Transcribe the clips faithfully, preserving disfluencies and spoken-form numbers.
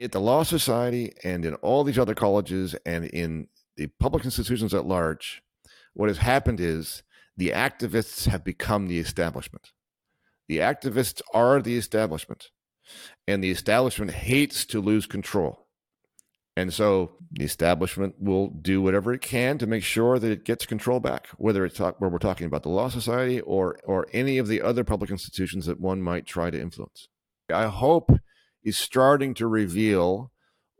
At the Law Society and in all these other colleges and in the public institutions at large, what has happened is the activists have become the establishment. The activists are the establishment, and the establishment hates to lose control. And so the establishment will do whatever it can to make sure that it gets control back, whether it's talk, where we're talking about the Law Society or or any of the other public institutions that one might try to influence. I hope is starting to reveal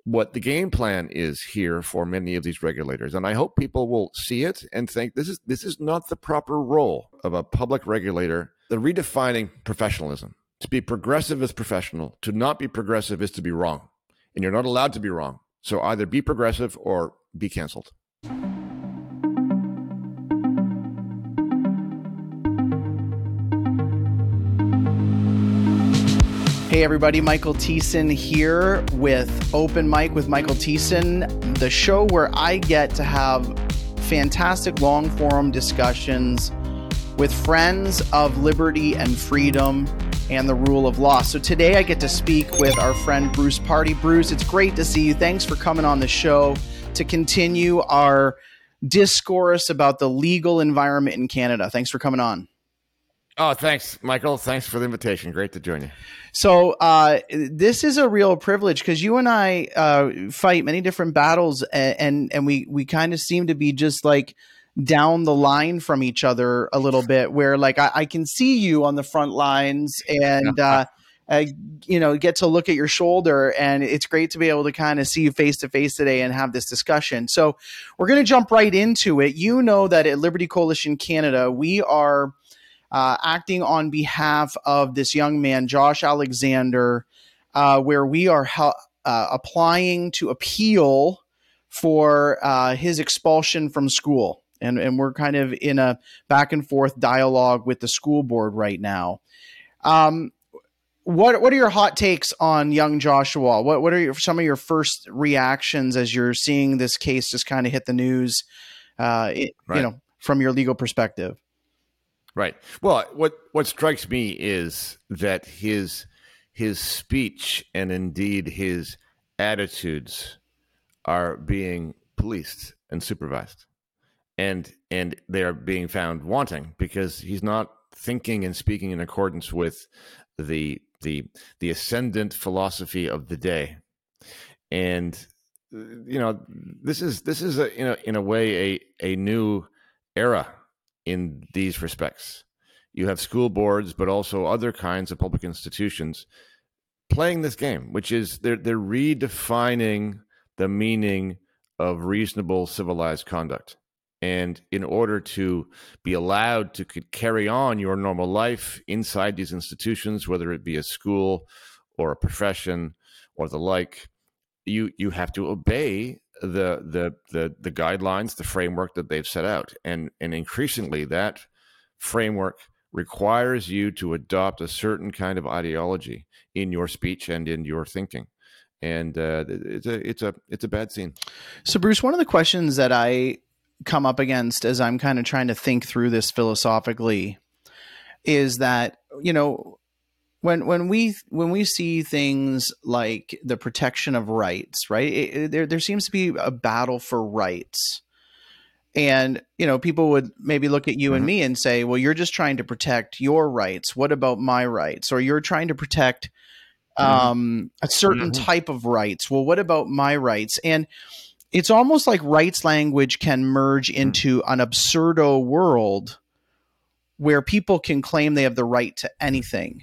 what the game plan is here for many of these regulators. And I hope people will see it and think this is this is not the proper role of a public regulator. The redefining professionalism. To be progressive is professional. To not be progressive is to be wrong. And you're not allowed to be wrong. So either be progressive or be canceled. Hey everybody, Michael Thiessen here with Open Mic with Michael Thiessen, the show where I get to have fantastic long form discussions with friends of liberty and freedom and the rule of law. So today I get to speak with our friend Bruce Party. Bruce, it's great to see you. Thanks for coming on the show to continue our discourse about the legal environment in Canada. Thanks for coming on. Oh, thanks, Michael. Thanks for the invitation. Great to join you. So uh, this is a real privilege because you and I uh, fight many different battles and and, and we, we kind of seem to be just like down the line from each other a little bit, where like I, I can see you on the front lines and uh, I, you know, get to look at your shoulder, and it's great to be able to kind of see you face to face today and have this discussion. So we're going to jump right into it. You know that at Liberty Coalition Canada, we are uh, acting on behalf of this young man, Josh Alexander, uh, where we are ha- uh, applying to appeal for uh, his expulsion from school. And and we're kind of in a back and forth dialogue with the school board right now. Um, what what are your hot takes on young Joshua? What what are your, some of your first reactions as you're seeing this case just kind of hit the news? Uh, it, right. You know, from your legal perspective. Right. Well, what what strikes me is that his his speech and indeed his attitudes are being policed and supervised. And and they're being found wanting because he's not thinking and speaking in accordance with the the the ascendant philosophy of the day. And you know, this is this is a you know in a way a a new era in these respects. You have school boards, but also other kinds of public institutions playing this game, which is they're they're redefining the meaning of reasonable civilized conduct. And in order to be allowed to carry on your normal life inside these institutions, whether it be a school or a profession or the like, you you have to obey the the the, the guidelines, the framework that they've set out. And, and increasingly, that framework requires you to adopt a certain kind of ideology in your speech and in your thinking. And uh, it's a it's a it's a bad scene. So, Bruce, one of the questions that I come up against as I'm kind of trying to think through this philosophically is that, you know, when, when we, when we see things like the protection of rights, right, it, it, there, there seems to be a battle for rights. And, you know, people would maybe look at you mm-hmm. and me and say, well, you're just trying to protect your rights. What about my rights? Or you're trying to protect um, mm-hmm. a certain mm-hmm. type of rights. Well, what about my rights? And it's almost like rights language can merge into an absurdo world where people can claim they have the right to anything.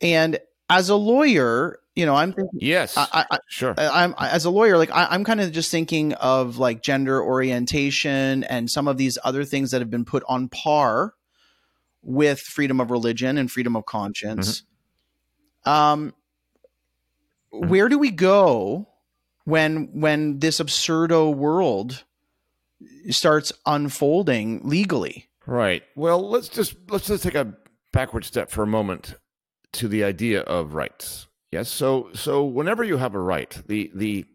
And as a lawyer, you know, I'm thinking, yes, I, I, sure. I, I'm as a lawyer, like I, I'm kind of just thinking of like gender orientation and some of these other things that have been put on par with freedom of religion and freedom of conscience. Mm-hmm. Um, mm-hmm. Where do we go when when this absurdo world starts unfolding legally. Right. Well, let's just let's just take a backward step for a moment to the idea of rights. Yes. So so whenever you have a right, the the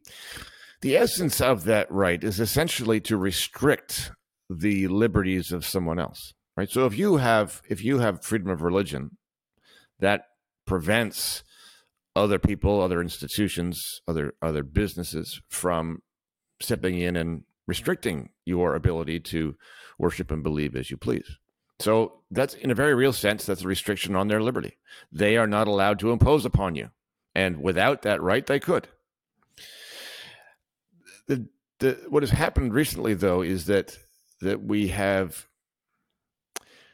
the essence of that right is essentially to restrict the liberties of someone else. Right. So if you have if you have freedom of religion, that prevents other people, other institutions, other other businesses from stepping in and restricting your ability to worship and believe as you please. So that's, in a very real sense, that's a restriction on their liberty. They are not allowed to impose upon you. And without that right, they could. The, the, what has happened recently, though, is that that we have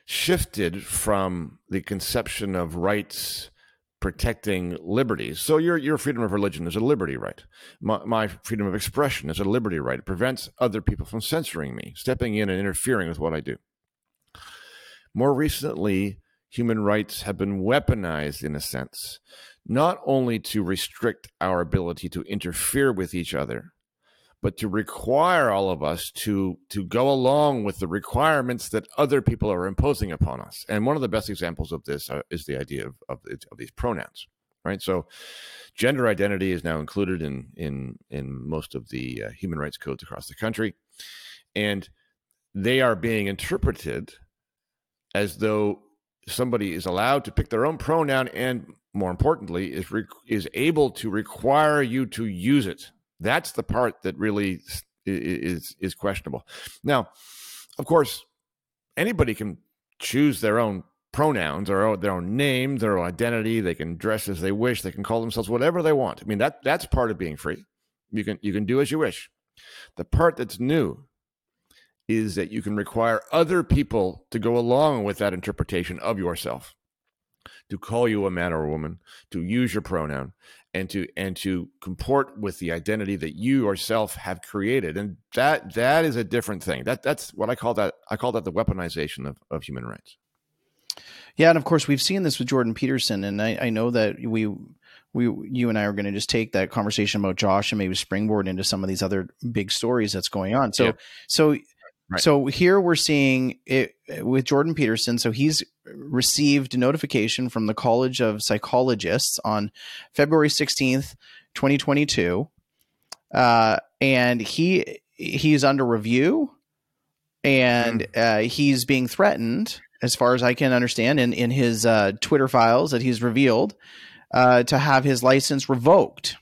shifted from the conception of rights protecting liberties. So your your freedom of religion is a liberty right. My, my freedom of expression is a liberty right. It prevents other people from censoring me, stepping in and interfering with what I do. More recently, human rights have been weaponized, in a sense, not only to restrict our ability to interfere with each other, but to require all of us to to go along with the requirements that other people are imposing upon us. And one of the best examples of this are, is the idea of, of of these pronouns, right? So gender identity is now included in in in most of the uh, human rights codes across the country, and they are being interpreted as though somebody is allowed to pick their own pronoun and, more importantly, is re- is able to require you to use it. That's the part that really is is questionable. Now, of course, anybody can choose their own pronouns, their own, their own name, their own identity. They can dress as they wish. They can call themselves whatever they want. I mean, that that's part of being free. You can you can do as you wish. The part that's new is that you can require other people to go along with that interpretation of yourself, to call you a man or a woman, to use your pronoun, and to and to comport with the identity that you yourself have created. And that that is a different thing. That that's what I call that. I call that the weaponization of, of human rights. Yeah, and of course we've seen this with Jordan Peterson, and I, I know that we we you and I are going to just take that conversation about Josh and maybe springboard into some of these other big stories that's going on. So yeah. so right. so here we're seeing it with Jordan Peterson. So he's received notification from the College of Psychologists on February sixteenth, twenty twenty-two. Uh, and he, he's under review, and uh, he's being threatened, as far as I can understand, in, in his uh, Twitter files that he's revealed, uh, to have his license revoked.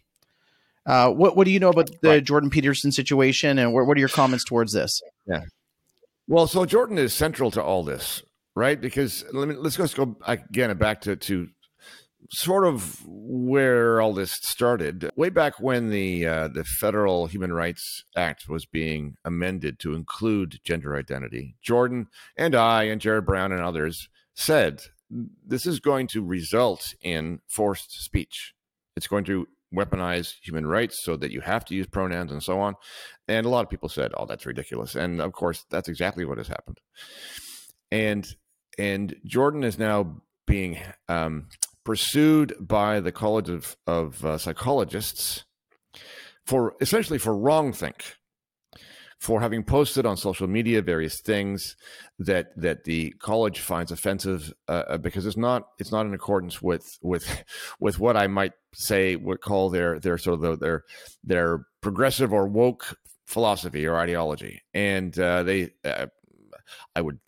Uh, what, what do you know about the right. Jordan Peterson situation, and what, what are your comments towards this? Yeah. Well, so Jordan is central to all this. Right, because let me, let's just go again back to, to sort of where all this started. Way back when the uh, the Federal Human Rights Act was being amended to include gender identity, Jordan and I and Jared Brown and others said this is going to result in forced speech. It's going to weaponize human rights so that you have to use pronouns and so on. And a lot of people said, "Oh, that's ridiculous." And of course, that's exactly what has happened. And And Jordan is now being um, pursued by the College of, of uh, Psychologists for essentially for wrongthink, for having posted on social media various things that that the college finds offensive uh, because it's not it's not in accordance with with with what I might say would call their their sort of their their progressive or woke philosophy or ideology, and uh, they uh, I would.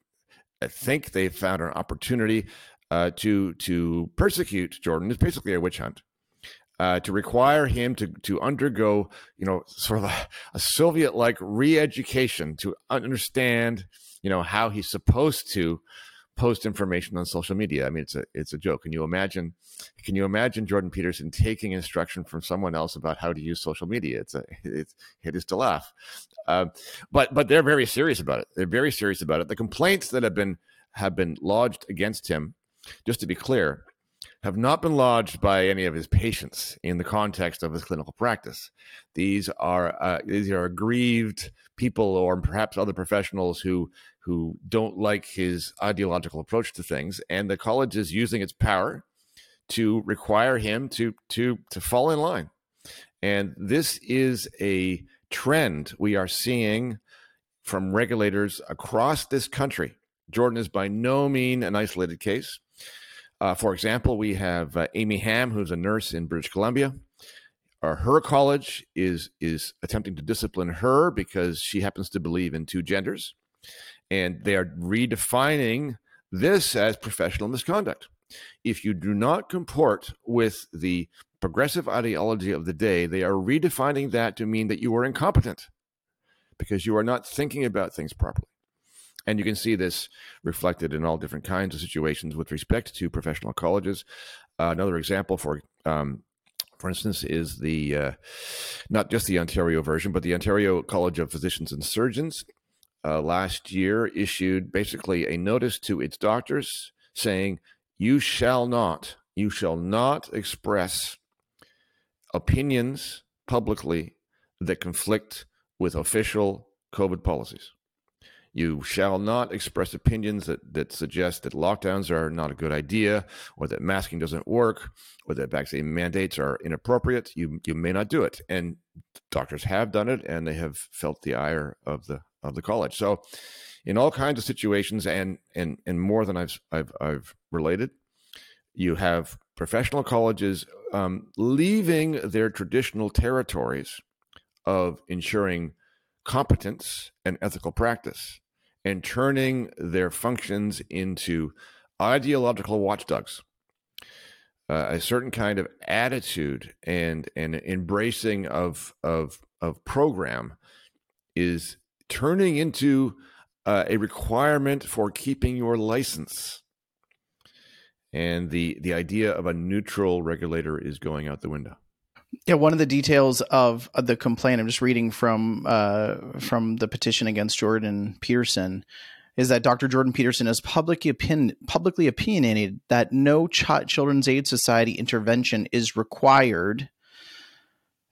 I think they've found an opportunity uh, to to persecute Jordan. It's basically a witch hunt, uh, to require him to to undergo, you know, sort of a, a Soviet-like re-education to understand, you know, how he's supposed to post information on social media. I mean, it's a it's a joke. Can you imagine? Can you imagine Jordan Peterson taking instruction from someone else about how to use social media? It's a it's it is to laugh. Uh, but but they're very serious about it. They're very serious about it. The complaints that have been have been lodged against him, just to be clear, have not been lodged by any of his patients in the context of his clinical practice. These are uh, these are aggrieved people, or perhaps other professionals who who don't like his ideological approach to things, and the college is using its power to require him to to to fall in line. And this is a trend we are seeing from regulators across this country. Jordan is by no means an isolated case. Uh, for example, we have uh, Amy Hamm, who's a nurse in British Columbia. Uh, her college is is attempting to discipline her because she happens to believe in two genders. And they are redefining this as professional misconduct. If you do not comport with the progressive ideology of the day, they are redefining that to mean that you are incompetent because you are not thinking about things properly. And you can see this reflected in all different kinds of situations with respect to professional colleges. Uh, another example, for um, for instance, is the uh, not just the Ontario version, but the Ontario College of Physicians and Surgeons uh, last year issued basically a notice to its doctors saying, you shall not, you shall not express opinions publicly that conflict with official COVID policies. You shall not express opinions that, that suggest that lockdowns are not a good idea, or that masking doesn't work, or that vaccine mandates are inappropriate. You you may not do it. And doctors have done it, and they have felt the ire of the of the college. So in all kinds of situations, and and and more than I've I've I've related, you have professional colleges um, leaving their traditional territories of ensuring competence and ethical practice, and turning their functions into ideological watchdogs, uh, a certain kind of attitude and and embracing of of of program is turning into uh, a requirement for keeping your license, and the the idea of a neutral regulator is going out the window. Yeah, one of the details of the complaint, I'm just reading from uh, from the petition against Jordan Peterson, is that Doctor Jordan Peterson has publicly, opin- publicly opinionated that no Ch- Children's Aid Society intervention is required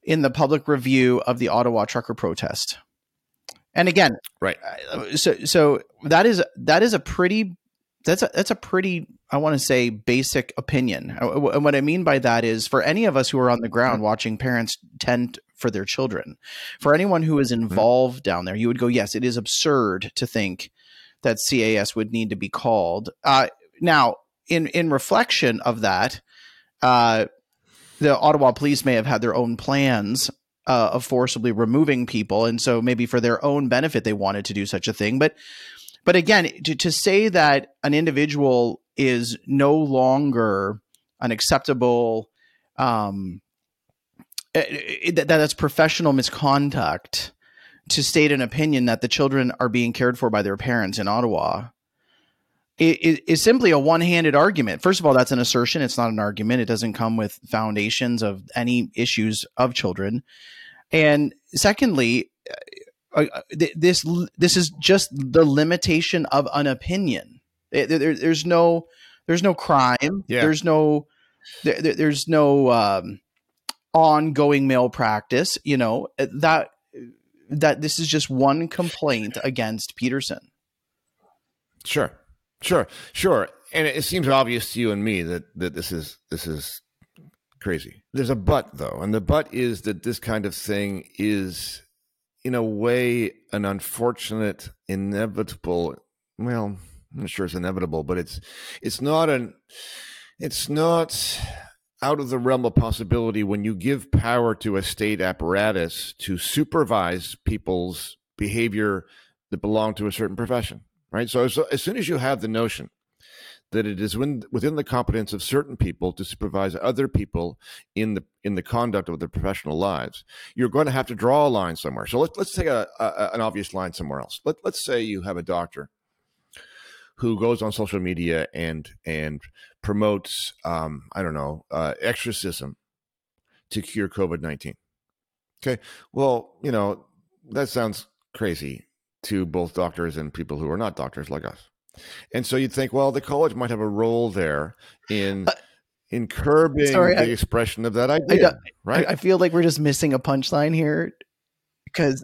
in the public review of the Ottawa trucker protest. And again, right. So, so that is that is a pretty that's a, that's a pretty. I want to say basic opinion. And what I mean by that is, for any of us who are on the ground watching parents tend for their children, for anyone who is involved down there, you would go, yes, it is absurd to think that C A S would need to be called. Uh, now, in, in reflection of that, uh, the Ottawa police may have had their own plans uh, of forcibly removing people. And so maybe for their own benefit, they wanted to do such a thing. But But again, to, to say that an individual is no longer an acceptable um, – that that's professional misconduct to state an opinion that the children are being cared for by their parents in Ottawa is, is simply a one-handed argument. First of all, that's an assertion. It's not an argument. It doesn't come with foundations of any issues of children. And secondly – Uh, this this is just the limitation of an opinion. There, there, there's no there's no crime. Yeah. There's no there, there's no um, ongoing malpractice. You know that that this is just one complaint against Peterson. Sure, sure, sure. And it seems obvious to you and me that that this is this is crazy. There's a but though, and the but is that this kind of thing is, in a way, an unfortunate, inevitable. Well, I'm not sure it's inevitable, but it's it's not an it's not out of the realm of possibility when you give power to a state apparatus to supervise people's behavior that belong to a certain profession, right? So, so as soon as you have the notion that it is within, within the competence of certain people to supervise other people in the in the conduct of their professional lives, you're going to have to draw a line somewhere. So let's let's take a, a an obvious line somewhere else. Let, let's say you have a doctor who goes on social media and and promotes um, I don't know uh, exorcism to cure COVID nineteen. Okay, well, you know, that sounds crazy to both doctors and people who are not doctors like us. And so you'd think, well, the college might have a role there in uh, in curbing sorry, the I, expression of that idea, I right? I, I feel like we're just missing a punchline here, because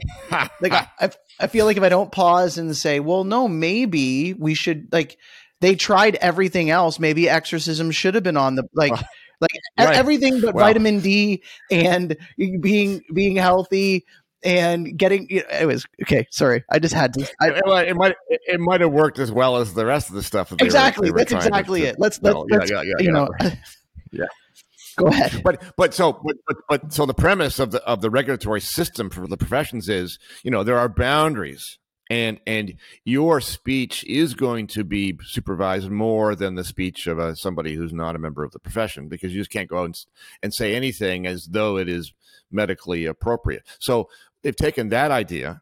like I, I feel like if I don't pause and say, well, no, maybe we should, like, they tried everything else. Maybe exorcism should have been on the, like, Like right. everything but wow. vitamin D and being being healthy and getting. You know, it was okay. Sorry, I just had to. I, it, it might it might have worked as well as the rest of the stuff. That exactly, were, that's exactly to, it. Let's let's, no, let's yeah, yeah, yeah, you know yeah. yeah. Go ahead. But but so but, but but so the premise of the of the regulatory system for the professions is, you know, there are boundaries. And and your speech is going to be supervised more than the speech of a, somebody who's not a member of the profession, because you just can't go out and, and say anything as though it is medically appropriate. So they've taken that idea,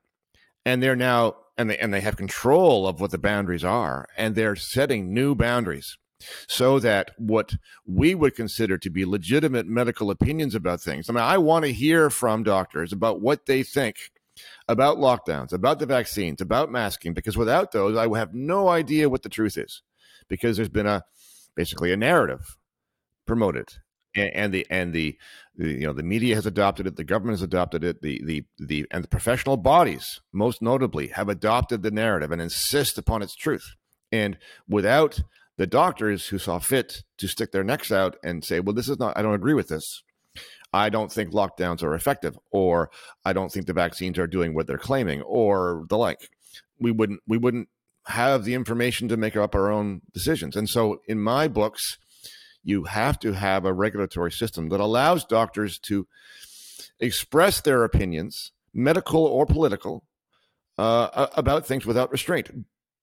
and they're now and they and they have control of what the boundaries are, and they're setting new boundaries so that what we would consider to be legitimate medical opinions about things. I mean, I want to hear from doctors about what they think about lockdowns, about the vaccines, about masking, because without those, I have no idea what the truth is, because there's been a basically a narrative promoted, and, and the and the, the you know the media has adopted it, the government has adopted it, the the the and the professional bodies most notably have adopted the narrative and insist upon its truth. And without the doctors who saw fit to stick their necks out and say, well, this is not, I don't agree with this. I don't think lockdowns are effective, or I don't think the vaccines are doing what they're claiming, or the like. We wouldn't we wouldn't have the information to make up our own decisions. And so in my books, you have to have a regulatory system that allows doctors to express their opinions, medical or political, uh, about things without restraint.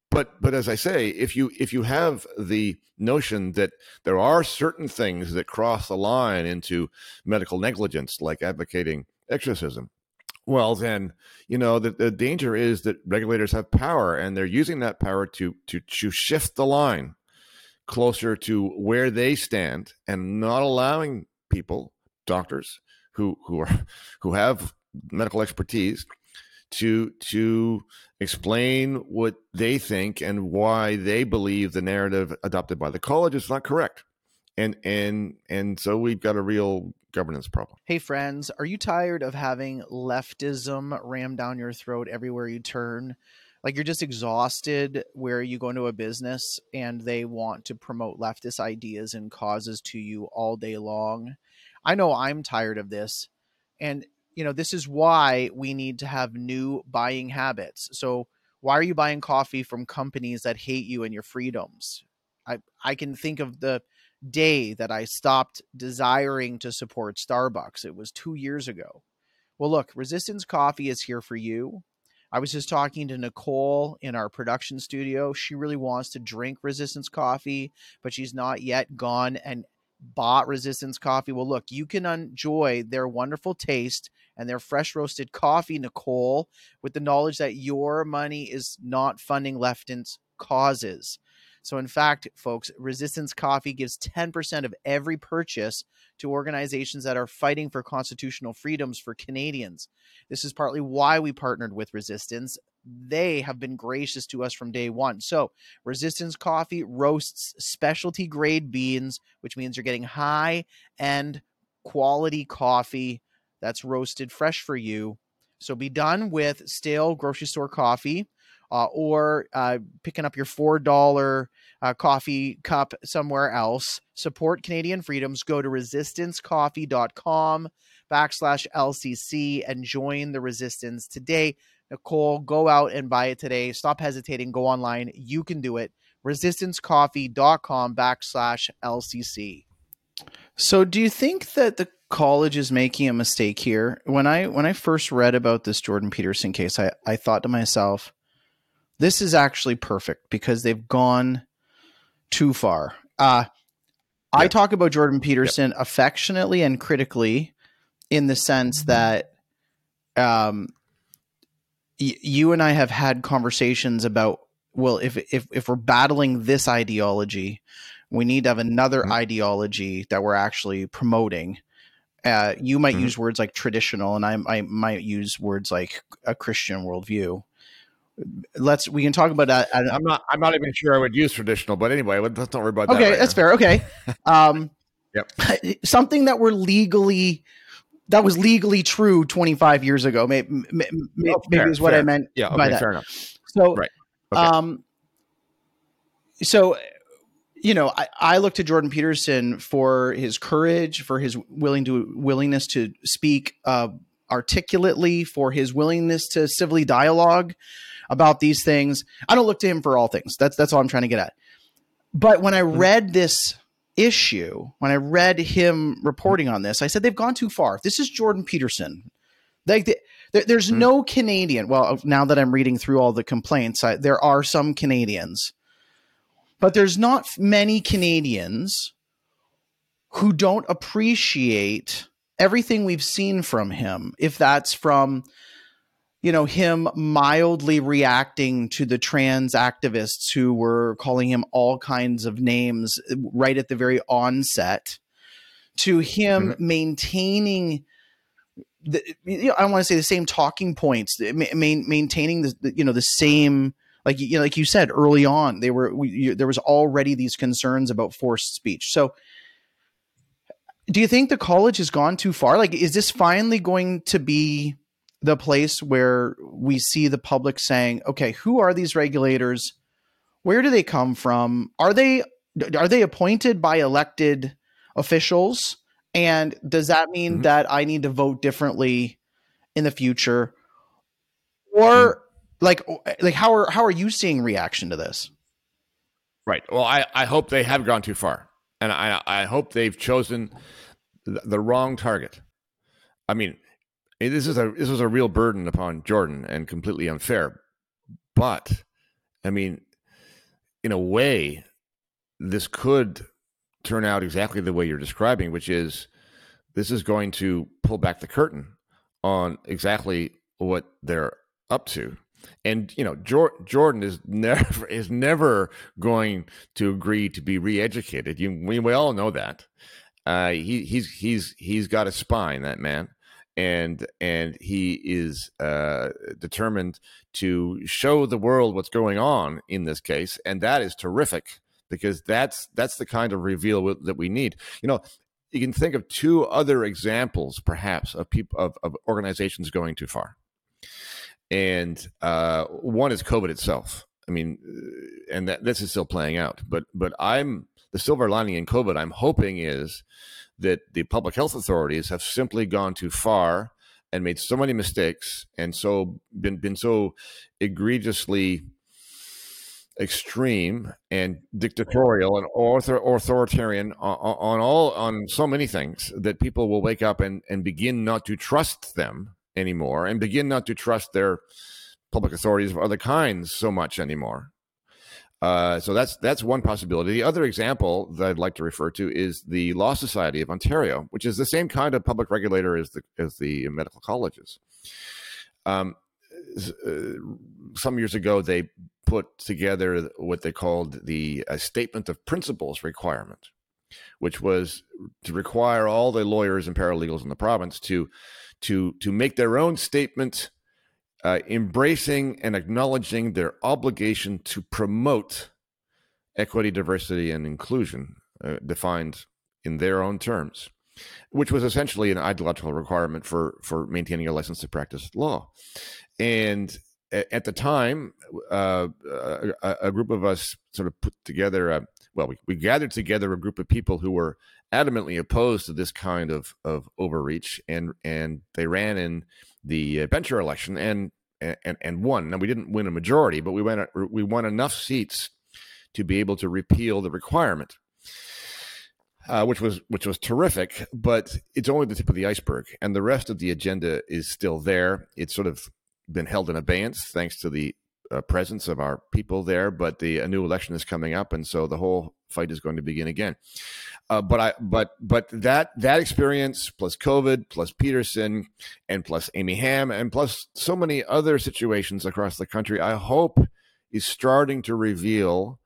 But but as I say, if you if you have the notion that there are certain things that cross the line into medical negligence, like advocating exorcism, well, then, you know, the, the danger is that regulators have power, and they're using that power to, to to shift the line closer to where they stand, and not allowing people, doctors who who are who have medical expertise, to to explain what they think and why they believe the narrative adopted by the college is not correct. And and and so we've got a real governance problem. Hey friends, are you tired of having leftism rammed down your throat everywhere you turn? Like, you're just exhausted where you go into a business and they want to promote leftist ideas and causes to you all day long. I know I'm tired of this. And you know, this is why we need to have new buying habits. So why are you buying coffee from companies that hate you and your freedoms? I, I can think of the day that I stopped desiring to support Starbucks. It was two years ago. Well, look, Resistance Coffee is here for you. I was just talking to Nicole in our production studio. She really wants to drink Resistance Coffee, but she's not yet gone and bought Resistance Coffee. Well, look, you can enjoy their wonderful taste and their fresh roasted coffee, Nicole, with the knowledge that your money is not funding leftist causes. So in fact, folks, Resistance Coffee gives ten percent of every purchase to organizations that are fighting for constitutional freedoms for Canadians. This is partly why we partnered with Resistance. They have been gracious to us from day one. So Resistance Coffee roasts specialty grade beans, which means you're getting high-end quality coffee that's roasted fresh for you. So be done with stale grocery store coffee uh, or uh, picking up your four dollars uh, coffee cup somewhere else. Support Canadian freedoms. Go to resistance coffee dot com backslash L C C and join the resistance today. Nicole, go out and buy it today. Stop hesitating. Go online. You can do it. resistance coffee dot com backslash L C C. So do you think that the college is making a mistake here? When I when I first read about this Jordan Peterson case, I, I thought to myself, this is actually perfect because they've gone too far. Uh, yep. I talk about Jordan Peterson yep. affectionately and critically in the sense that – um. You and I have had conversations about, well, if if if we're battling this ideology, we need to have another mm-hmm. ideology that we're actually promoting. Uh, you might mm-hmm. use words like traditional, and I I might use words like a Christian worldview. Let's we can talk about that. At, I'm not I'm not even sure I would use traditional, but anyway, let's not worry about okay, that. Okay, right that's now. fair. Okay, um, yep. Something that we're legally. That was legally true twenty-five years ago. Maybe, maybe, oh, maybe fair, is what fair. I meant yeah, okay, by that. Fair enough. So, right. okay. um, so you know, I, I look to Jordan Peterson for his courage, for his willing to willingness to speak uh, articulately, for his willingness to civilly dialogue about these things. I don't look to him for all things. That's that's all I'm trying to get at. But when I read this issue, when I read him reporting on this, I said they've gone too far. This is Jordan Peterson. Like they, there, there's mm. no Canadian. Well, now that I'm reading through all the complaints, I, there are some Canadians, but there's not many Canadians who don't appreciate everything we've seen from him. If that's from, you know, him mildly reacting to the trans activists who were calling him all kinds of names right at the very onset, to him mm-hmm. maintaining the, you know, I don't want to say the same talking points, ma- maintaining the, the, you know, the same, like, you know, like you said early on, they were, we, you, there was already these concerns about forced speech. So do you think the college has gone too far? Like, is this finally going to be the place where we see the public saying, okay, who are these regulators? Where do they come from? Are they, are they appointed by elected officials? And does that mean mm-hmm. that I need to vote differently in the future? Or like, like how are, how are you seeing reaction to this? Right. Well, I, I hope they have gone too far, and I, I hope they've chosen the, the wrong target. I mean, this is a, this is a real burden upon Jordan and completely unfair, but I mean, in a way this could turn out exactly the way you're describing, which is this is going to pull back the curtain on exactly what they're up to. And, you know, Jor- Jordan is never is never going to agree to be re-educated. You, we, we all know that. Uh, he, he's he's he's got a spine, that man, and and he is uh, determined to show the world what's going on in this case, and that is terrific. Because that's that's the kind of reveal w- that we need. You know, you can think of two other examples, perhaps, of people of, of organizations going too far. And uh, one is COVID itself. I mean, and that, this is still playing out. But but I'm the silver lining in COVID, I'm hoping, is that the public health authorities have simply gone too far and made so many mistakes and so been been so egregiously extreme and dictatorial and author, authoritarian on, on all on so many things that people will wake up and, and begin not to trust them anymore, and begin not to trust their public authorities of other kinds so much anymore. Uh, so that's that's one possibility. The other example that I'd like to refer to is the Law Society of Ontario, which is the same kind of public regulator as the as the medical colleges. Um, uh, some years ago, they put together what they called the uh, Statement of Principles requirement, which was to require all the lawyers and paralegals in the province to to to make their own statement, uh, embracing and acknowledging their obligation to promote equity, diversity, and inclusion, uh, defined in their own terms, which was essentially an ideological requirement for for maintaining a license to practice law. And at the time, uh, a, a group of us sort of put together, a, well, we, we gathered together a group of people who were adamantly opposed to this kind of, of overreach, and and they ran in the Bencher election and and and won. Now, we didn't win a majority, but we went we won enough seats to be able to repeal the requirement, uh, which was which was terrific. But it's only the tip of the iceberg, and the rest of the agenda is still there. It's sort of been held in abeyance thanks to the uh, presence of our people there, but the a new election is coming up, and so the whole fight is going to begin again. Uh, but I, but but that that experience, plus COVID, plus Peterson, and plus Amy Hamm, and plus so many other situations across the country, I hope is starting to reveal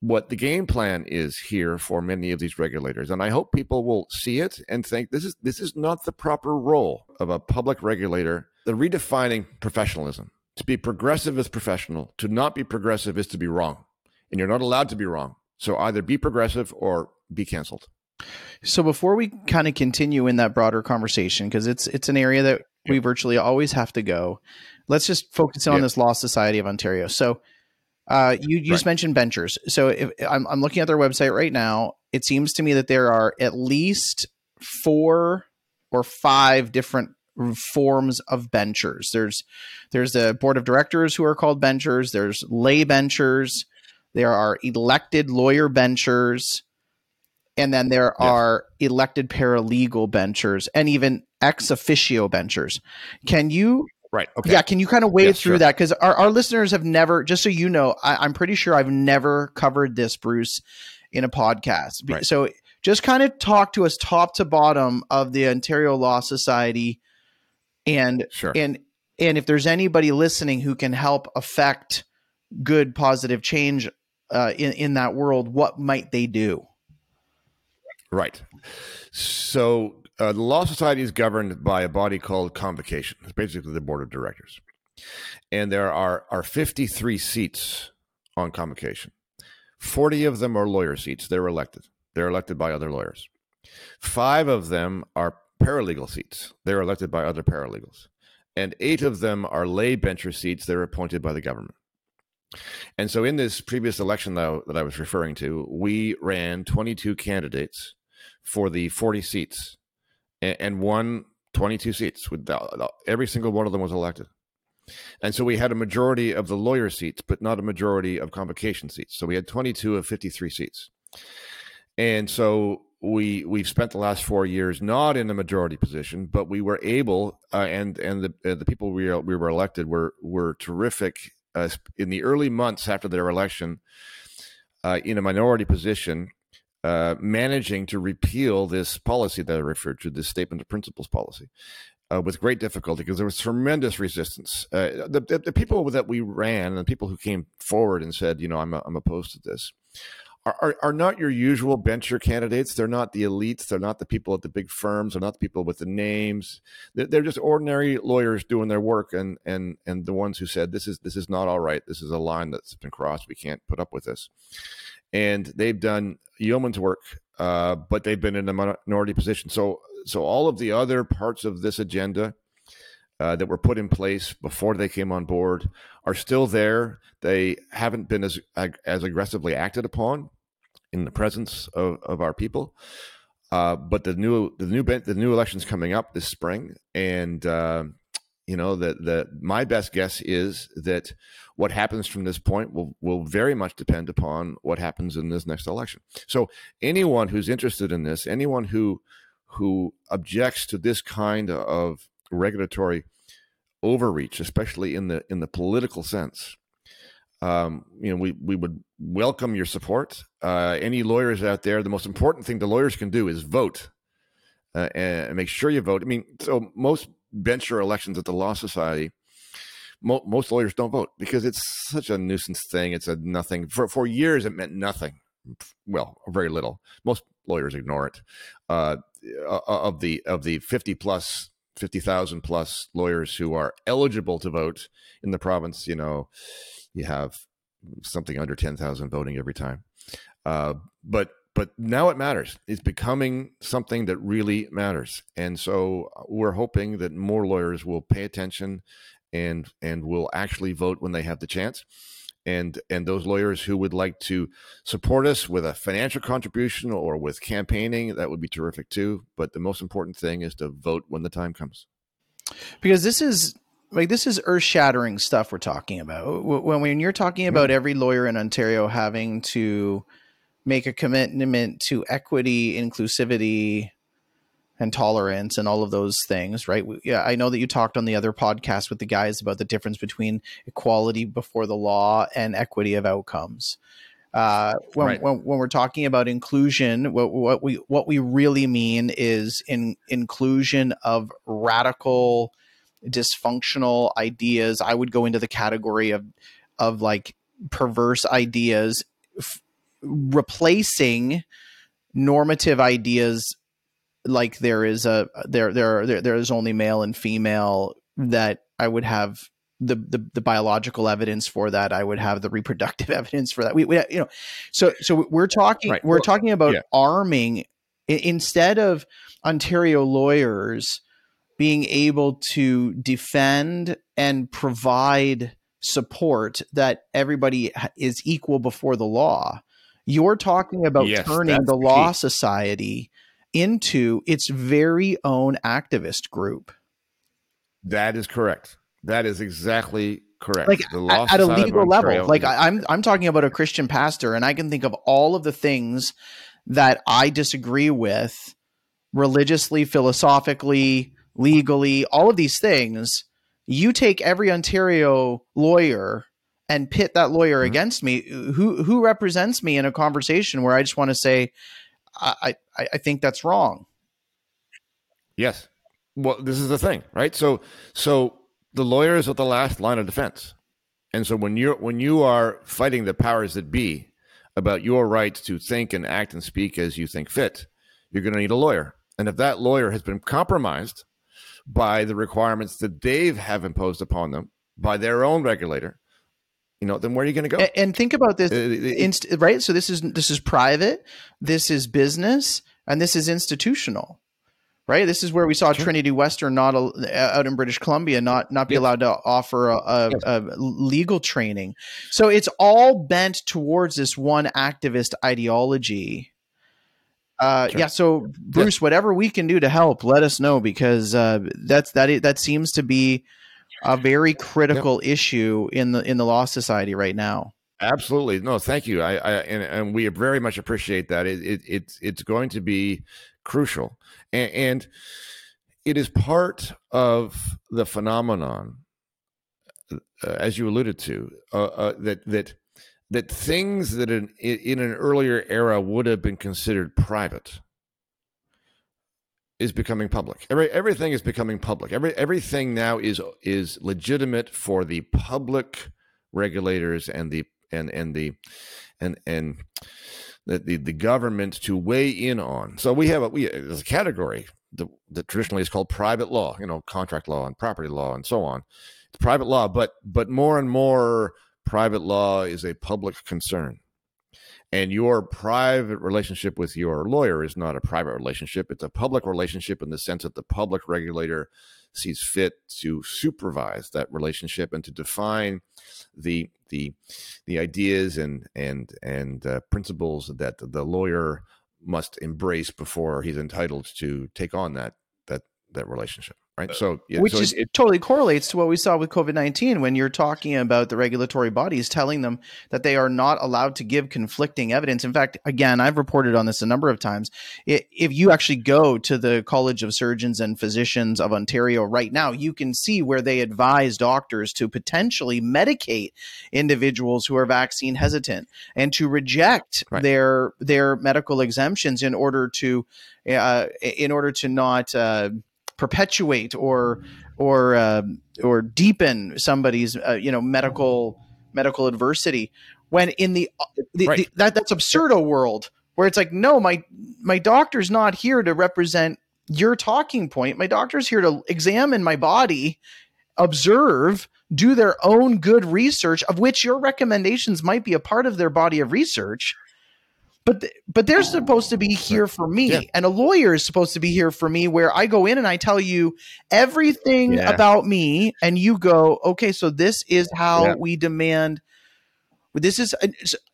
what the game plan is here for many of these regulators. And I hope people will see it and think this is this is not the proper role of a public regulator. The redefining professionalism. To be progressive is professional. To not be progressive is to be wrong. And you're not allowed to be wrong. So either be progressive or be canceled. So before we kind of continue in that broader conversation, because it's it's an area that we virtually always have to go, let's just focus on yeah. this Law Society of Ontario. So Uh, you you right. just mentioned ventures. So if, I'm, I'm looking at their website right now. It seems to me that there are at least four or five different forms of benchers. There's there's the board of directors who are called benchers. There's lay benchers. There are elected lawyer benchers. And then there yeah. are elected paralegal benchers and even ex officio benchers. Can you... Right. Okay. Yeah. Can you kind of wade yeah, through sure. that? Because our, our listeners have never, just so you know, I, I'm pretty sure I've never covered this, Bruce, in a podcast. Right. So just kind of talk to us top to bottom of the Ontario Law Society. And, sure. and, and if there's anybody listening who can help affect good, positive change uh, in, in that world, what might they do? Right. So... Uh, the Law Society is governed by a body called Convocation. It's basically the board of directors. And there are, are fifty-three seats on Convocation. forty of them are lawyer seats. They're elected. They're elected by other lawyers. Five of them are paralegal seats. They're elected by other paralegals. And eight of them are lay bencher seats. They're appointed by the government. And so in this previous election, though, that I was referring to, we ran twenty-two candidates for the forty seats. And won twenty-two seats. With every single one of them was elected. And so we had a majority of the lawyer seats, but not a majority of convocation seats. So we had twenty-two of fifty-three seats. And so we, we've spent the last four years not in a majority position, but we were able, uh, and and the uh, the people we, we were elected were, were terrific uh, in the early months after their election uh, in a minority position. Uh, managing to repeal this policy that I referred to, this Statement of Principles policy, uh, with great difficulty because there was tremendous resistance. Uh, the, the, the people that we ran and the people who came forward and said, you know, I'm, I'm opposed to this, are, are, are not your usual bencher candidates. They're not the elites. They're not the people at the big firms. They're not the people with the names. They're, they're just ordinary lawyers doing their work, and and and the ones who said, this is this is not all right. This is a line that's been crossed. We can't put up with this. And they've done yeoman's work, uh, but they've been in a minority position. So so all of the other parts of this agenda uh, that were put in place before they came on board are still there. They haven't been as as aggressively acted upon in the presence of, of our people. Uh, but the new the new the new election's coming up this spring, and uh, you know the the my best guess is that what happens from this point will, will very much depend upon what happens in this next election. So anyone who's interested in this, anyone who who objects to this kind of regulatory overreach, especially in the in the political sense, um, you know, we, we would welcome your support. Uh, any lawyers out there, the most important thing the lawyers can do is vote uh, and make sure you vote. I mean, so most bencher elections at the Law Society, most lawyers don't vote because it's such a nuisance thing. It's a nothing. For for years, it meant nothing. Well, very little. Most lawyers ignore it. Uh, of the of the fifty plus, fifty thousand plus lawyers who are eligible to vote in the province, you know, you have something under ten thousand voting every time. Uh, but but now it matters. It's becoming something that really matters, and so we're hoping that more lawyers will pay attention. And and will actually vote when they have the chance, and and those lawyers who would like to support us with a financial contribution or with campaigning, that would be terrific too. But the most important thing is to vote when the time comes, because this is like this is earth-shattering stuff we're talking about. When when you're talking about every lawyer in Ontario having to make a commitment to equity, inclusivity, and tolerance and all of those things, right? Yeah, I know that you talked on the other podcast with the guys about the difference between equality before the law and equity of outcomes. Uh, when, right. when, when we're talking about inclusion, what, what we what we really mean is in inclusion of radical, dysfunctional ideas. I would go into the category of of like perverse ideas, f- replacing normative ideas. Like there is a there there there there is only male and female, that I would have the, the the biological evidence for that. I would have the reproductive evidence for that. We, we you know, so so we're talking right. we're well, talking about yeah. arming instead of Ontario lawyers being able to defend and provide support that everybody is equal before the law. You're talking about yes, turning the Law Society into its very own activist group. That is correct. That is exactly correct. Like, the Law at, at a legal level. Like I, I'm, I'm talking about a Christian pastor, and I can think of all of the things that I disagree with religiously, philosophically, legally, all of these things. You take every Ontario lawyer and pit that lawyer mm-hmm. against me. Who who represents me in a conversation where I just want to say, I, I, I think that's wrong. Yes. Well, this is the thing, right? So so the lawyer is at the last line of defense. And so when you're when you are fighting the powers that be about your rights to think and act and speak as you think fit, you're going to need a lawyer. And if that lawyer has been compromised by the requirements that they have imposed upon them by their own regulator, you know, then where are you going to go? And, and think about this, it, it, right? So this is this is private, this is business, and this is institutional. Right. This is where we saw sure. Trinity Western not a, out in British Columbia not not be yes. allowed to offer a, a, yes. a legal training. So it's all bent towards this one activist ideology. Uh, sure. Yeah. So Bruce, yes. whatever we can do to help, let us know, because uh, that's that that seems to be a very critical yep. issue in the in the Law Society right now. Absolutely. No, thank you. I, I and, and we very much appreciate that. It, it it's it's going to be crucial. And, and it is part of the phenomenon, uh, as you alluded to, uh, uh, that that that things that in, in an earlier era would have been considered private is becoming public. Every, everything is becoming public. Every everything now is is legitimate for the public regulators and the and and the and and. That the, the government to weigh in on. So we have a we there's a category that, that traditionally is called private law, you know, contract law and property law and so on. It's private law, but but more and more private law is a public concern. And your private relationship with your lawyer is not a private relationship. It's a public relationship in the sense that the public regulator sees fit to supervise that relationship and to define the the the ideas and and and uh, principles that the lawyer must embrace before he's entitled to take on that that that relationship, right? So yeah, which so is, it, it totally correlates to what we saw with COVID nineteen when you're talking about the regulatory bodies telling them that they are not allowed to give conflicting evidence. In fact, again, I've reported on this a number of times. It, if you actually go to the College of Surgeons and Physicians of Ontario right now, you can see where they advise doctors to potentially medicate individuals who are vaccine hesitant and to reject right. their their medical exemptions in order to uh, in order to not uh, perpetuate or or uh, or deepen somebody's uh, you know medical medical adversity, when in the, the, right. the that that's absurdo world where it's like, no, my my doctor's not here to represent your talking point. My doctor's here to examine my body, observe, do their own good research, of which your recommendations might be a part of their body of research. But th- but they're supposed to be here for me, yeah. and a lawyer is supposed to be here for me, where I go in and I tell you everything yeah. about me, and you go, okay, so this is how yeah. we demand. This is,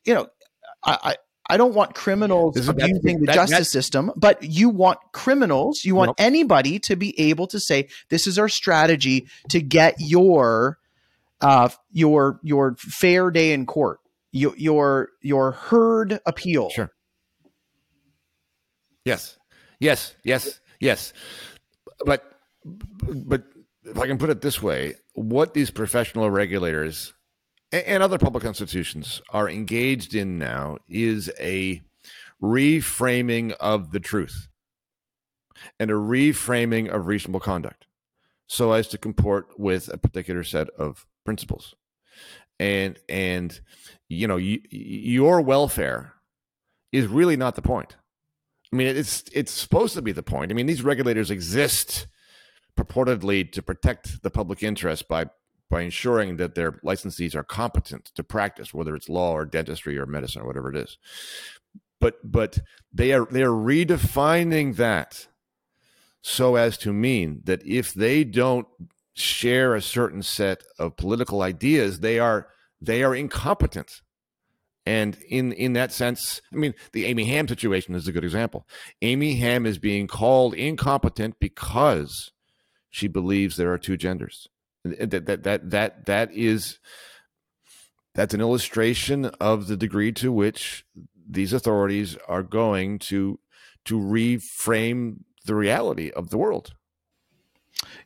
you know, I I, I don't want criminals is, abusing that, the that, justice that, system, but you want criminals, you want nope. anybody to be able to say, this is our strategy to get your uh your your fair day in court. Your your your heard appeal. Sure. Yes, yes, yes, yes. But but if I can put it this way, what these professional regulators and other public institutions are engaged in now is a reframing of the truth and a reframing of reasonable conduct, so as to comport with a particular set of principles. And, and you know, y- your welfare is really not the point. I mean, it's it's supposed to be the point. I mean, these regulators exist purportedly to protect the public interest by, by ensuring that their licensees are competent to practice, whether it's law or dentistry or medicine or whatever it is. But but they are they are redefining that so as to mean that if they don't share a certain set of political ideas, they are they are incompetent. And in, in that sense, I mean, the Amy Hamm situation is a good example. Amy Hamm is being called incompetent because she believes there are two genders. That that that that that is that's an illustration of the degree to which these authorities are going to to reframe the reality of the world.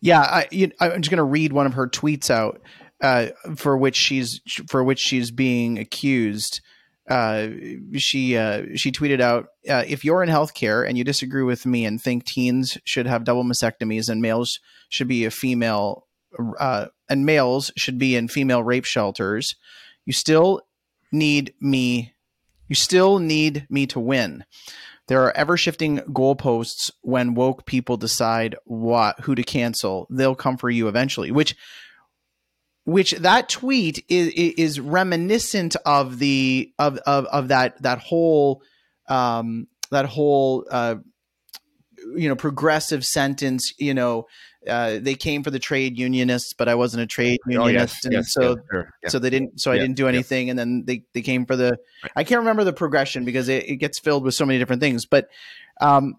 Yeah, I, you, I'm just going to read one of her tweets out, uh, for which she's for which she's being accused. Uh, she uh, she tweeted out, uh, "If you're in healthcare and you disagree with me and think teens should have double mastectomies and males should be a female." Uh, and males should be in female rape shelters. You still need me. You still need me to win. There are ever-shifting goalposts when woke people decide what who to cancel. They'll come for you eventually. Which, which that tweet is is reminiscent of the of of of that that whole um, that whole uh, you know progressive sentence. You know. Uh, they came for the trade unionists, but I wasn't a trade unionist. Oh, yes, and yes, so, yes, sure, yeah. so they didn't, so yeah, I didn't do anything. Yeah. And then they, they came for the, right. I can't remember the progression because it, it gets filled with so many different things, but um,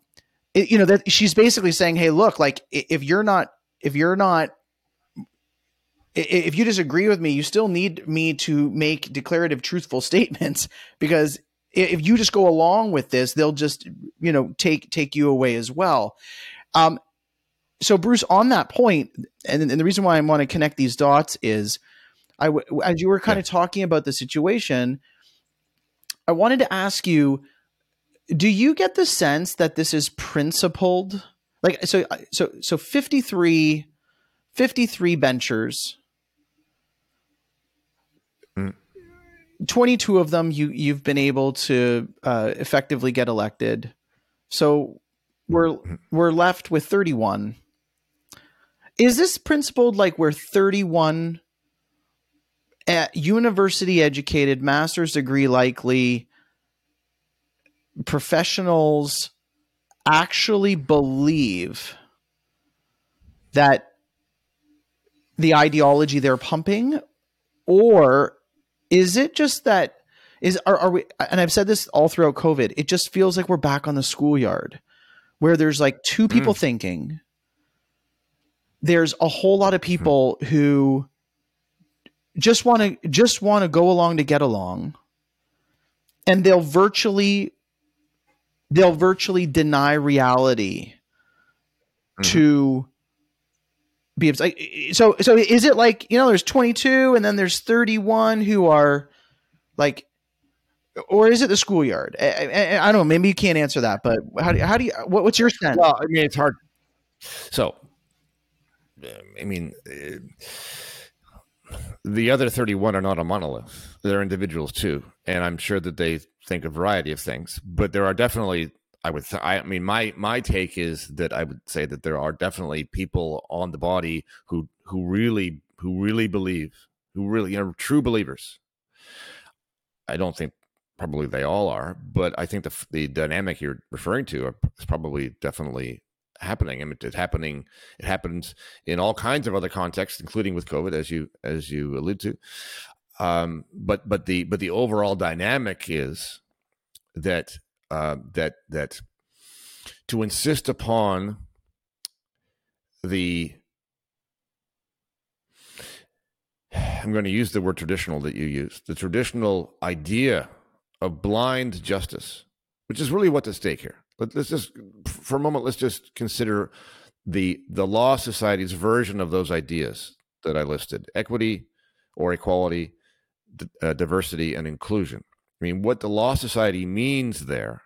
it, you know, that she's basically saying, hey, look, like if you're not, if you're not, if you disagree with me, you still need me to make declarative, truthful statements, because if you just go along with this, they'll just, you know, take, take you away as well. Um, So, Bruce, on that point, and, and the reason why I want to connect these dots is, I, as you were kind yeah. of talking about the situation, I wanted to ask you, do you get the sense that this is principled? Like, so, so, so fifty-three, fifty-three benchers, mm. twenty-two of them you, you've been able to uh, effectively get elected. So we're, we're left with thirty-one. Is this principled, like where thirty-one university educated, master's degree likely professionals actually believe that the ideology they're pumping? Or is it just that is are, are we, and I've said this all throughout COVID, it just feels like we're back on the schoolyard where there's like two people mm. thinking. There's a whole lot of people who just want to just want to go along to get along, and they'll virtually they'll virtually deny reality mm. to be like so. So is it like, you know, there's twenty-two and then there's thirty-one who are like, or is it the schoolyard? I, I, I don't know. Maybe you can't answer that, but how do how do you what, what's your sense? Well, I mean, it's hard. So. I mean, the other thirty-one are not a monolith. They're individuals too. And I'm sure that they think a variety of things, but there are definitely, I would, th- I mean, my, my take is that I would say that there are definitely people on the body who, who really, who really believe, who really, you know, true believers. I don't think probably they all are, but I think the, the dynamic you're referring to is probably definitely happening. I mean, it's happening. It happens in all kinds of other contexts, including with COVID, as you as you allude to. Um, but but the but the overall dynamic is that uh, that that to insist upon the. I'm going to use the word traditional that you used, the traditional idea of blind justice, which is really what's at stake here. But let's just, for a moment, let's just consider the the Law Society's version of those ideas that I listed: equity or equality, d- uh, diversity, and inclusion. I mean, what the Law Society means there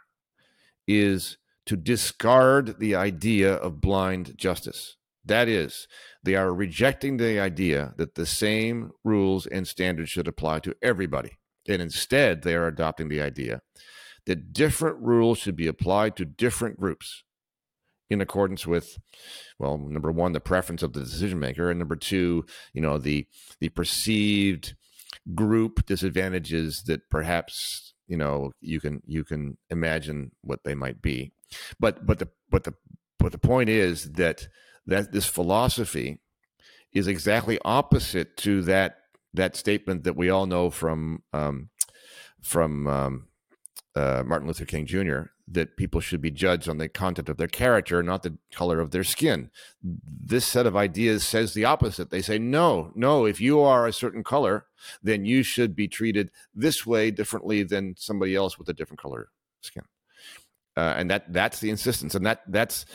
is to discard the idea of blind justice. That is, they are rejecting the idea that the same rules and standards should apply to everybody, and instead they are adopting the idea that different rules should be applied to different groups in accordance with, well, number one, the preference of the decision maker, and number two, you know, the the perceived group disadvantages that perhaps, you know, you can you can imagine what they might be. But but the but the but the point is that that this philosophy is exactly opposite to that that statement that we all know from um, from um, uh, Martin Luther King Junior that people should be judged on the content of their character, not the color of their skin. This set of ideas says the opposite. They say, no, no, if you are a certain color, then you should be treated this way differently than somebody else with a different color skin. Uh, and that that's the insistence. And that that's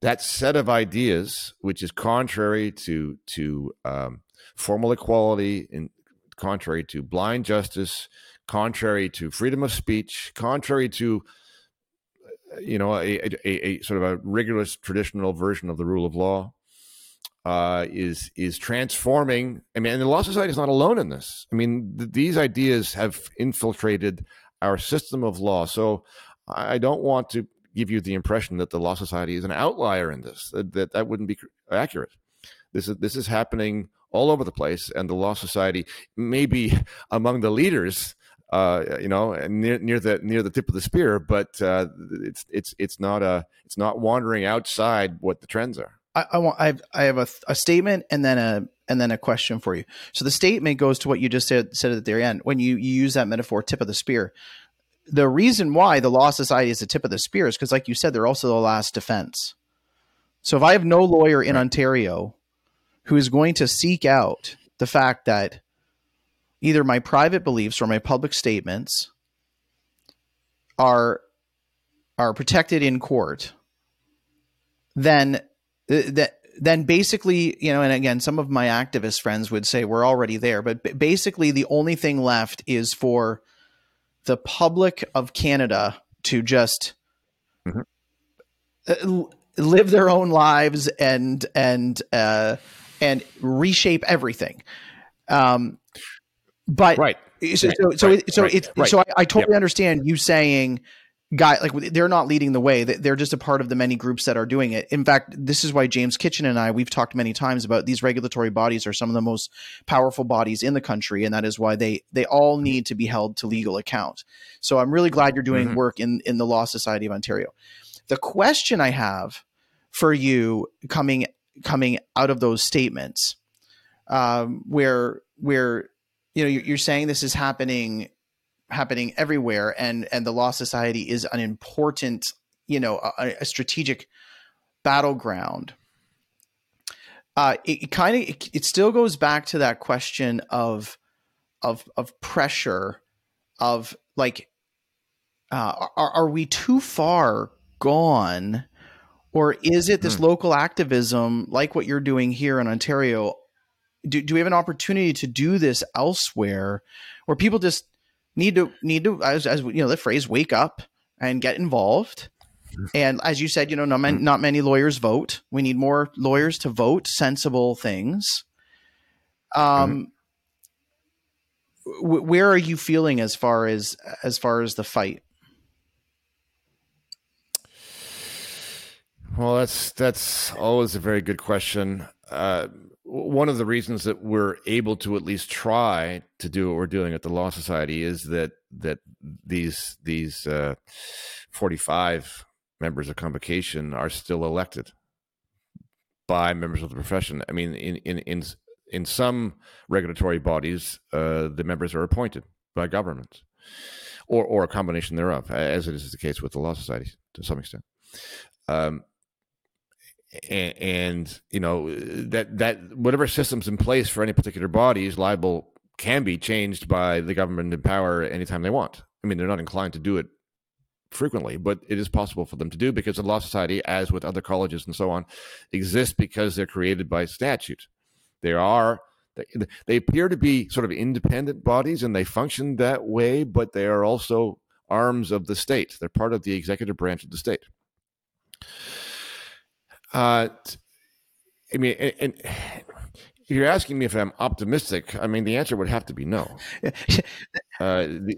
that set of ideas, which is contrary to, to um, formal equality, and contrary to blind justice, contrary to freedom of speech, contrary to you know, a, a, a sort of a rigorous traditional version of the rule of law, uh, is is transforming. I mean, and the Law Society is not alone in this. I mean, th- these ideas have infiltrated our system of law. So I don't want to give you the impression that the Law Society is an outlier in this, that that, that wouldn't be accurate. This is, this is happening all over the place, and the Law Society may be among the leaders Uh, you know, near near the near the tip of the spear, but uh, it's it's it's not a it's not wandering outside what the trends are. I, I want I have, I have a, a statement and then a and then a question for you. So the statement goes to what you just said, said at the end when you, you use that metaphor, tip of the spear. The reason why the Law Society is the tip of the spear is because, like you said, they're also the last defense. So if I have no lawyer in right. Ontario who is going to seek out the fact that either my private beliefs or my public statements are are protected in court, then that then basically, you know, and again, some of my activist friends would say we're already there, but basically the only thing left is for the public of Canada to just mm-hmm. live their own lives and and uh, and reshape everything. Um, But right. so so so right. so, it, right. so I, I totally yep. understand you saying, guy, like they're not leading the way. They're just a part of the many groups that are doing it. In fact, this is why James Kitchen and I, we've talked many times about these regulatory bodies are some of the most powerful bodies in the country, and that is why they they all need to be held to legal account. So I'm really glad you're doing mm-hmm. work in in the Law Society of Ontario. The question I have for you coming coming out of those statements, um, where where you know, you're saying this is happening, happening everywhere, and and the Law Society is an important, you know, a, a strategic battleground. Uh, it, it kind of, it, it still goes back to that question of, of of pressure, of like, uh, are are we too far gone, or is it this mm. local activism like what you're doing here in Ontario? Do, do we have an opportunity to do this elsewhere, where people just need to need to, as, as you know, the phrase, wake up and get involved? And as you said, you know, not many, not many lawyers vote. We need more lawyers to vote sensible things. Um, mm-hmm. w- where are you feeling as far as as far as the fight? Well, that's that's always a very good question. Uh, One of the reasons that we're able to at least try to do what we're doing at the Law Society is that that these these uh, forty-five members of convocation are still elected by members of the profession. I mean, in in in, in some regulatory bodies, uh, the members are appointed by government, or or a combination thereof, as it is the case with the Law Society to some extent. Um, And, and you know that that whatever system's in place for any particular body is liable, can be changed by the government in power anytime they want. I mean, they're not inclined to do it frequently, but it is possible for them to do, because the Law Society, as with other colleges and so on, exists because they're created by statute. They are they, they appear to be sort of independent bodies, and they function that way, but they are also arms of the state. They're part of the executive branch of the state. Uh, I mean, and, and if you're asking me if I'm optimistic, I mean, the answer would have to be no. Uh, the,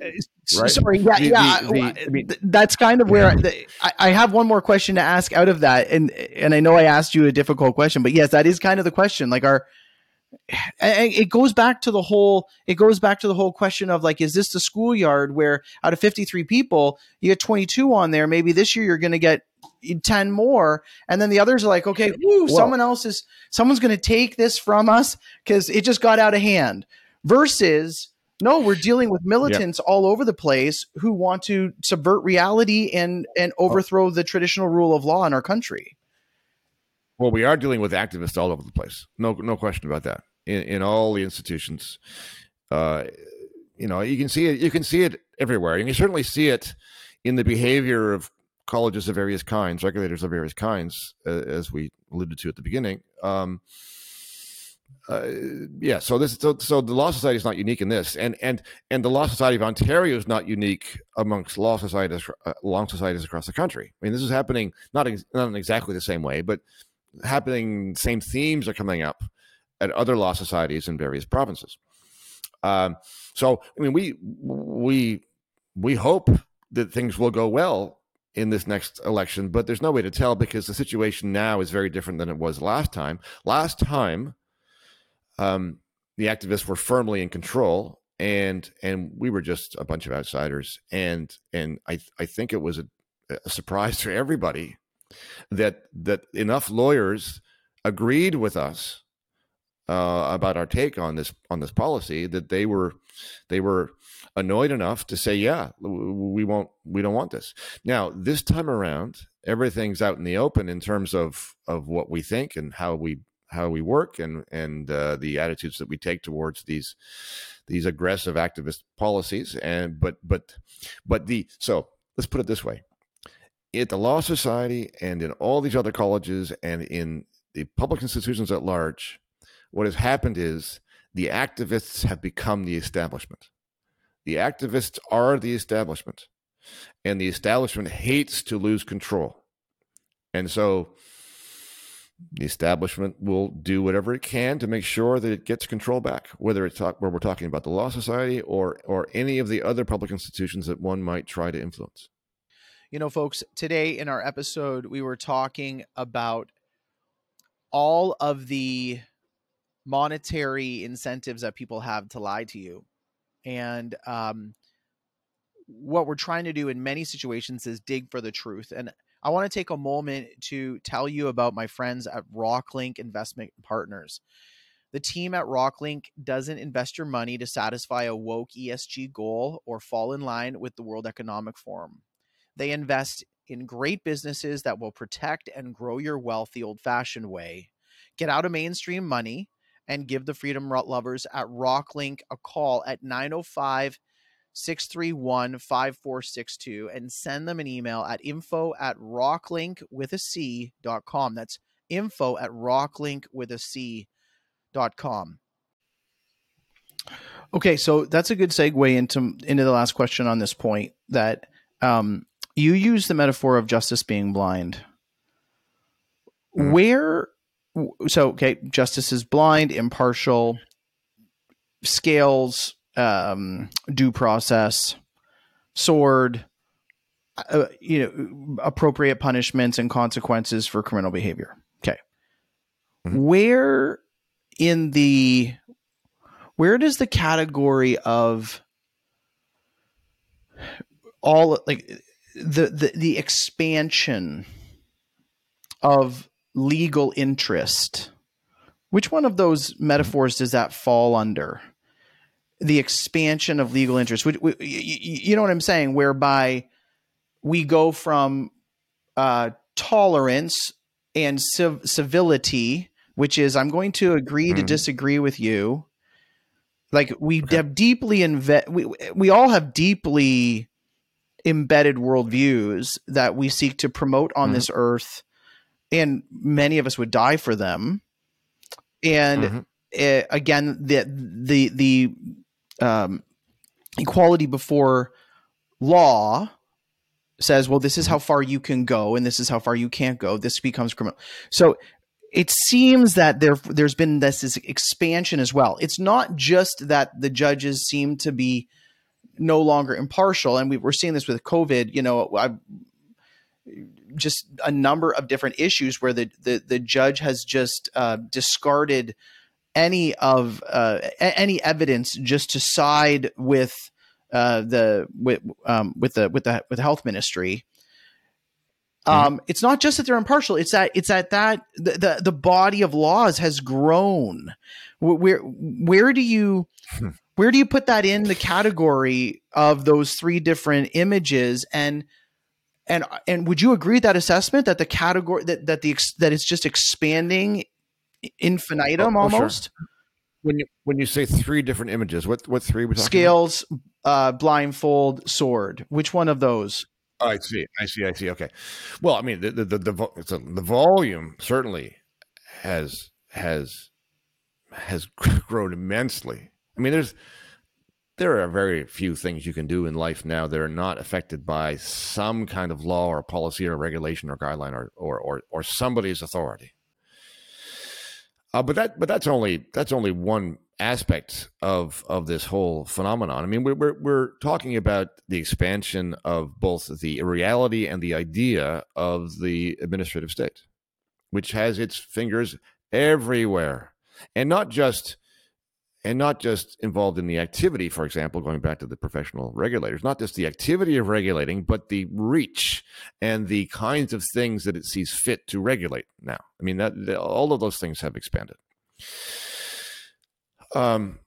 right? Sorry, yeah, the, yeah. The, the, I mean, that's kind of where yeah. I, I have one more question to ask out of that, and and I know I asked you a difficult question, but yes, that is kind of the question. Like, our it goes back to the whole. It goes back to the whole question of, like, is this the schoolyard where out of fifty-three people you get twenty-two on there? Maybe this year you're going to get ten more. And then the others are like, okay, woo, someone else is, someone's going to take this from us because it just got out of hand. Versus, no, we're dealing with militants yep. all over the place who want to subvert reality and, and overthrow oh. the traditional rule of law in our country. Well, we are dealing with activists all over the place. No, no question about that. In, in all the institutions, uh, you know, you can see it. You can see it everywhere. You can certainly see it in the behavior of colleges of various kinds, regulators of various kinds, uh, as we alluded to at the beginning. Um, uh, yeah. So this. So, so the Law Society is not unique in this, and and and the Law Society of Ontario is not unique amongst law societies, uh, law societies across the country. I mean, this is happening not ex- not in exactly the same way, but happening. Same themes are coming up at other law societies in various provinces. Um, so, I mean, we we we hope that things will go well in this next election, but there's no way to tell because the situation now is very different than it was last time. Last time, um, the activists were firmly in control, and and we were just a bunch of outsiders. And and I I think it was a, a surprise for everybody that that enough lawyers agreed with us Uh, about our take on this on this policy that they were they were annoyed enough to say, yeah, we won't we don't want this. Now this time around, everything's out in the open in terms of of what we think and how we how we work and and uh, the attitudes that we take towards these these aggressive activist policies. And but but but the so let's put it this way: at the Law Society and in all these other colleges and in the public institutions at large, what has happened is the activists have become the establishment. The activists are the establishment, and the establishment hates to lose control. And so the establishment will do whatever it can to make sure that it gets control back, whether it's talk, where we're talking about the Law Society or or any of the other public institutions that one might try to influence. You know, folks, today in our episode, we were talking about all of the monetary incentives that people have to lie to you. And um, what we're trying to do in many situations is dig for the truth. And I want to take a moment to tell you about my friends at Rocklink Investment Partners. The team at Rocklink doesn't invest your money to satisfy a woke E S G goal or fall in line with the World Economic Forum. They invest in great businesses that will protect and grow your wealth the old-fashioned way. Get out of mainstream money and give the freedom lovers at Rocklink a call at nine oh five, six three one, five four six two and send them an email at info at rocklink with a C dot com. That's info at rocklink with a C dot com. Okay, so that's a good segue into, into the last question on this point that um, you use the metaphor of justice being blind. Mm. Where... So, okay, justice is blind, impartial, scales, um, due process, sword, uh, you know, appropriate punishments and consequences for criminal behavior. Okay. Mm-hmm. Where in the, where does the category of all, like the, the, the expansion of legal interest, which one of those metaphors does that fall under? The expansion of legal interest, which, which, you know what I'm saying, whereby we go from uh, tolerance and civ- civility, which is I'm going to agree mm-hmm. to disagree with you. Like we okay. have deeply inve- we we all have deeply embedded worldviews that we seek to promote on mm-hmm. this earth. And many of us would die for them. And mm-hmm. it, again, the the the um, equality before law says, well, this is how far you can go, and this is how far you can't go. This becomes criminal. So it seems that there there's been this, this expansion as well. It's not just that the judges seem to be no longer impartial, and we, we're seeing this with COVID. You know, I've just a number of different issues where the, the, the judge has just uh, discarded any of uh, any evidence just to side with uh, the with um, with the with the with the health ministry. Um, mm-hmm. It's not just that they're impartial. It's that it's that that the the, the body of laws has grown. Where where do you where do you put that in the category of those three different images? And and and would you agree with that assessment that the category that that the that it's just expanding infinitum oh, oh, almost? Sure. When you when you say three different images, what what three are we talking scales, about? Uh, blindfold, sword. Which one of those? Oh, I see. I see. I see. Okay. Well, I mean, the the the the, it's a, the volume certainly has has has grown immensely. I mean, there's there are very few things you can do in life now that are not affected by some kind of law or policy or regulation or guideline or or or, or somebody's authority. Uh, but that but that's only that's only one aspect of of this whole phenomenon. I mean, we're, we're we're talking about the expansion of both the reality and the idea of the administrative state, which has its fingers everywhere, and not just and not just involved in the activity. For example, going back to the professional regulators, not just the activity of regulating, but the reach and the kinds of things that it sees fit to regulate. Now, I mean, that, that all of those things have expanded. Um,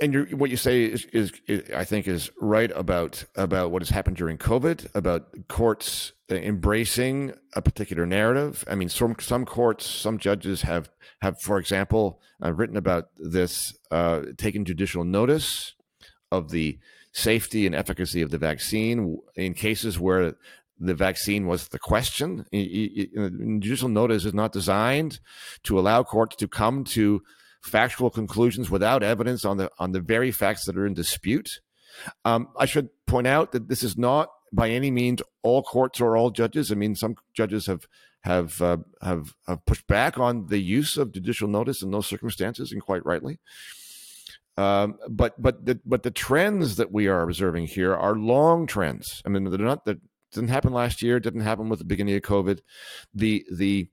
and you're, what you say is, is, is, I think, is right about about what has happened during COVID, about courts embracing a particular narrative. I mean, some some courts, some judges have have, for example, uh, written about this, uh, taken judicial notice of the safety and efficacy of the vaccine in cases where the vaccine was the question. Judicial notice is not designed to allow courts to come to factual conclusions without evidence on the on the very facts that are in dispute. Um, I should point out that this is not by any means all courts or all judges. I mean, some judges have have uh, have, have pushed back on the use of judicial notice in those circumstances, and quite rightly. Um, but but the, but the trends that we are observing here are long trends. I mean, they're not the didn't happen last year, didn't happen with the beginning of COVID. The the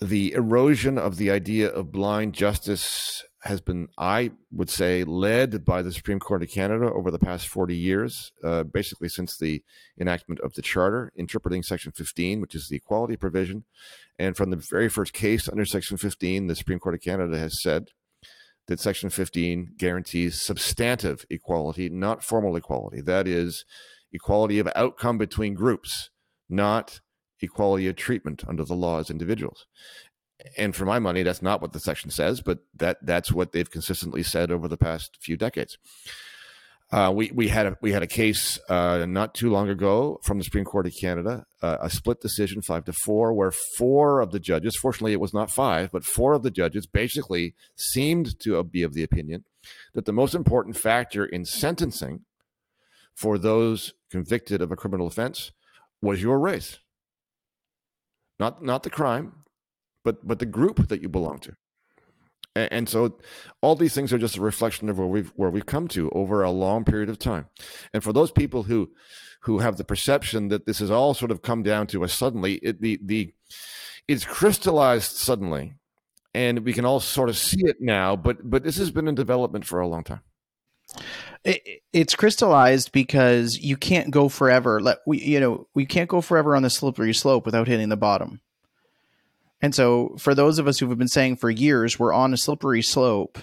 the erosion of the idea of blind justice has been, I would say, led by the Supreme Court of Canada over the past forty years, uh, basically since the enactment of the Charter, interpreting Section fifteen, which is the equality provision. And from the very first case under Section fifteen, the Supreme Court of Canada has said that Section fifteen guarantees substantive equality, not formal equality. That is equality of outcome between groups, not equality of treatment under the law as individuals. And for my money, that's not what the section says, but that that's what they've consistently said over the past few decades. Uh, we we had a, we had a case uh, not too long ago from the Supreme Court of Canada, uh, a split decision, five to four, where four of the judges, fortunately it was not five, but four of the judges basically seemed to be of the opinion that the most important factor in sentencing for those convicted of a criminal offense was your race. Not not the crime, but but the group that you belong to. And, and so all these things are just a reflection of where we've where we've come to over a long period of time. And for those people who who have the perception that this has all sort of come down to us suddenly, it the the it's crystallized suddenly, and we can all sort of see it now, but but this has been in development for a long time. It, it's crystallized because you can't go forever. Let we, you know, we can't go forever on the slippery slope without hitting the bottom. And so, for those of us who have been saying for years we're on a slippery slope,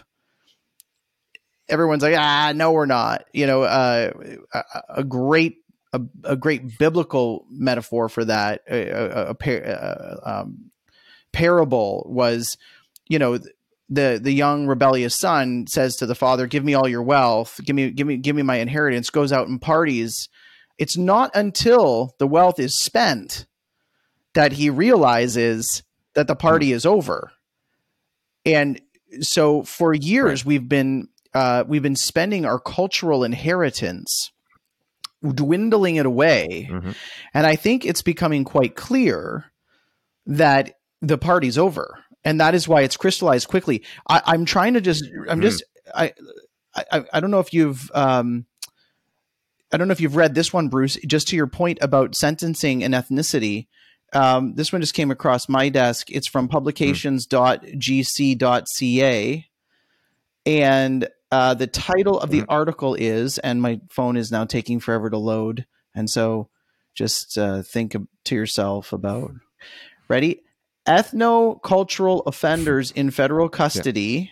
everyone's like, "Ah, no, we're not." You know, uh, a, a great, a, a great biblical metaphor for that, a, a, a, a, a um, parable was, you know. The the young rebellious son says to the father, "Give me all your wealth. Give me give me give me my inheritance." Goes out and parties. It's not until the wealth is spent that he realizes that the party is over. And so for years right. we've been uh, we've been spending our cultural inheritance, dwindling it away, mm-hmm. and I think it's becoming quite clear that the party's over. And that is why it's crystallized quickly. I, I'm trying to just, I'm just, I, I, I don't know if you've, um, I don't know if you've read this one, Bruce, just to your point about sentencing and ethnicity. Um, this one just came across my desk. It's from publications dot g c dot c a. And Uh, the title of the article is, and my phone is now taking forever to load, and so just uh, think to yourself about, ready? Ethno-cultural offenders in federal custody, yeah.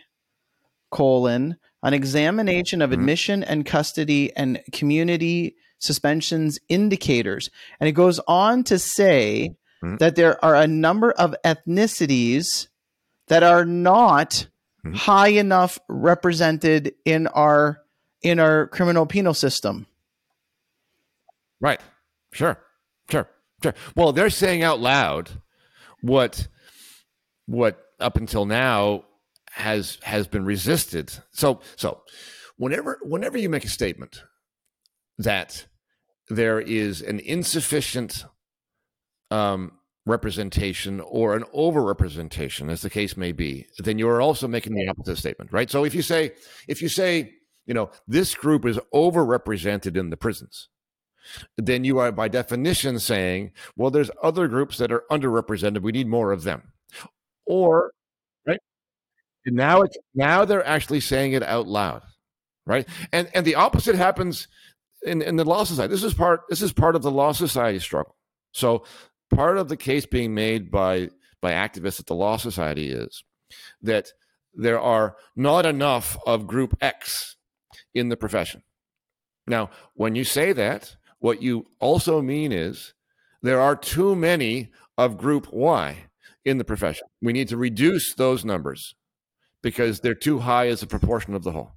colon, an examination of admission mm-hmm. and custody and community suspensions indicators. And it goes on to say mm-hmm. that there are a number of ethnicities that are not mm-hmm. high enough represented in our in our criminal penal system. Right. Sure. Sure. Sure. Well, they're saying out loud what what up until now has has been resisted. So so whenever whenever you make a statement that there is an insufficient um, representation or an overrepresentation, as the case may be, then you are also making the opposite statement, right? So if you say, if you say, you know, this group is overrepresented in the prisons, then you are by definition saying, well, there's other groups that are underrepresented. We need more of them. Or, right? And now it's now they're actually saying it out loud, right? And and the opposite happens in, in the Law Society. This is part. This is part of the Law Society struggle. So part of the case being made by by activists at the Law Society is that there are not enough of Group X in the profession. Now, when you say that, what you also mean is there are too many of Group Y in the profession. We need to reduce those numbers because they're too high as a proportion of the whole.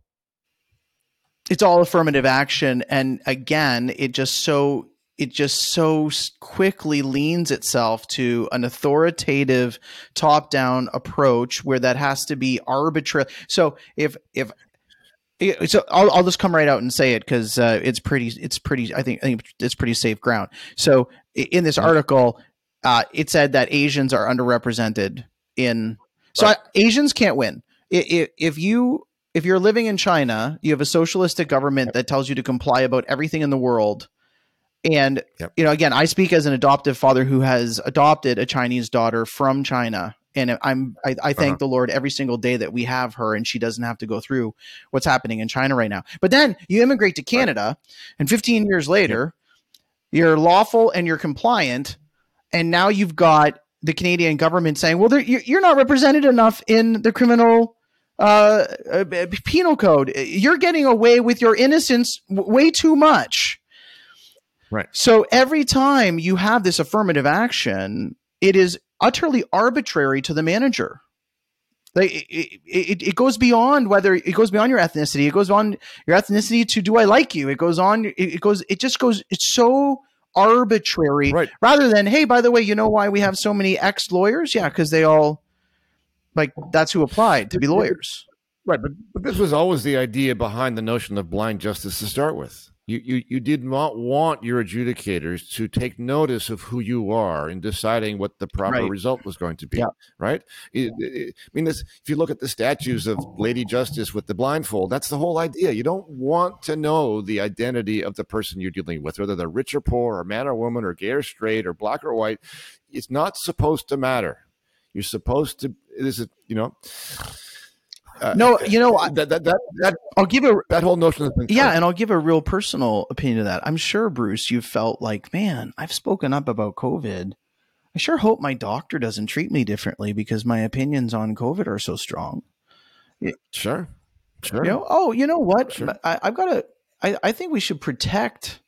It's all affirmative action. And again, it just so it just so quickly leans itself to an authoritative top-down approach where that has to be arbitrary. So if if So I'll, I'll just come right out and say it because uh, it's pretty. It's pretty. I think, I think it's pretty safe ground. So in this article, uh, it said that Asians are underrepresented in. So right. I, Asians can't win. If, if you if you're living in China, you have a socialistic government that tells you to comply about everything in the world. And yep. you know, again, I speak as an adoptive father who has adopted a Chinese daughter from China. And I'm, I, I thank uh-huh. the Lord every single day that we have her and she doesn't have to go through what's happening in China right now. But then you immigrate to Canada right. and fifteen years later, yeah. you're lawful and you're compliant. And now you've got the Canadian government saying, well, you're not represented enough in the criminal uh, penal code. You're getting away with your innocence way too much. Right. So every time you have this affirmative action, it is utterly arbitrary to the manager. Like it, it, it goes beyond whether it goes beyond your ethnicity. It goes on your ethnicity to do I like you. It goes on. It, it goes. It just goes. It's so arbitrary. Right. Rather than hey, by the way, you know why we have so many ex lawyers? Yeah, because they all like that's who applied to be lawyers. Right. But but this was always the idea behind the notion of blind justice to start with. You, you you did not want your adjudicators to take notice of who you are in deciding what the proper right. result was going to be, yeah. right? It, it, I mean, this, if you look at the statues of Lady Justice with the blindfold, that's the whole idea. You don't want to know the identity of the person you're dealing with, whether they're rich or poor or man or woman or gay or straight or black or white. It's not supposed to matter. You're supposed to, this is, you know... Uh, no, you know, that, that, that, that, I'll give a, that whole notion. Of yeah. And I'll give a real personal opinion of that. I'm sure, Bruce, you felt like, man, I've spoken up about COVID. I sure hope my doctor doesn't treat me differently because my opinions on COVID are so strong. Sure. Sure. You know, oh, you know what? Sure. I, I've got to, I, I think we should protect,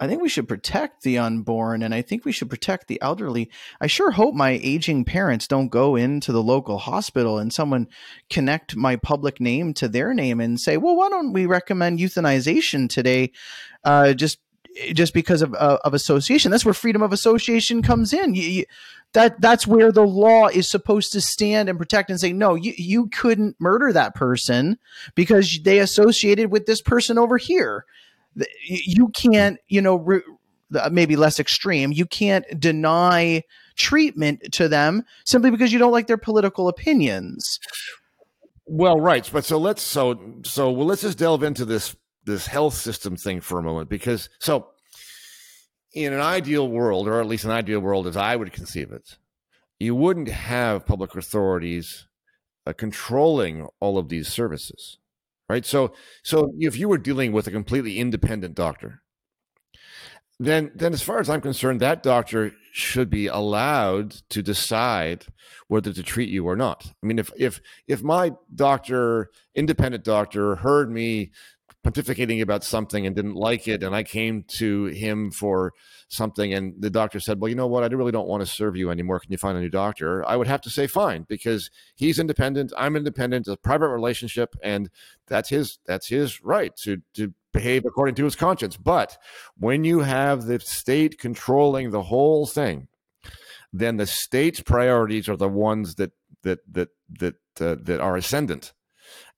I think we should protect the unborn. And I think we should protect the elderly. I sure hope my aging parents don't go into the local hospital and someone connect my public name to their name and say, well, why don't we recommend euthanization today? Uh, just, just because of, uh, of association. That's where freedom of association comes in. You, you, that that's where the law is supposed to stand and protect and say, no, you, you couldn't murder that person because they associated with this person over here. You can't, you know, re- maybe less extreme. You can't deny treatment to them simply because you don't like their political opinions. Well, right. But so let's so so well, let's just delve into this this health system thing for a moment, because so in an ideal world, or at least an ideal world as I would conceive it, you wouldn't have public authorities uh, controlling all of these services. right? So, so if you were dealing with a completely independent doctor, then, then as far as I'm concerned, that doctor should be allowed to decide whether to treat you or not. I mean, if if if my doctor, independent doctor, heard me pontificating about something and didn't like it, and I came to him for something, and the doctor said, well, you know what, I really don't want to serve you anymore. Can you find a new doctor? I would have to say fine, because he's independent, I'm independent, it's a private relationship, and that's his that's his right to to behave according to his conscience. But when you have the state controlling the whole thing, then the state's priorities are the ones that that that that uh, that are ascendant,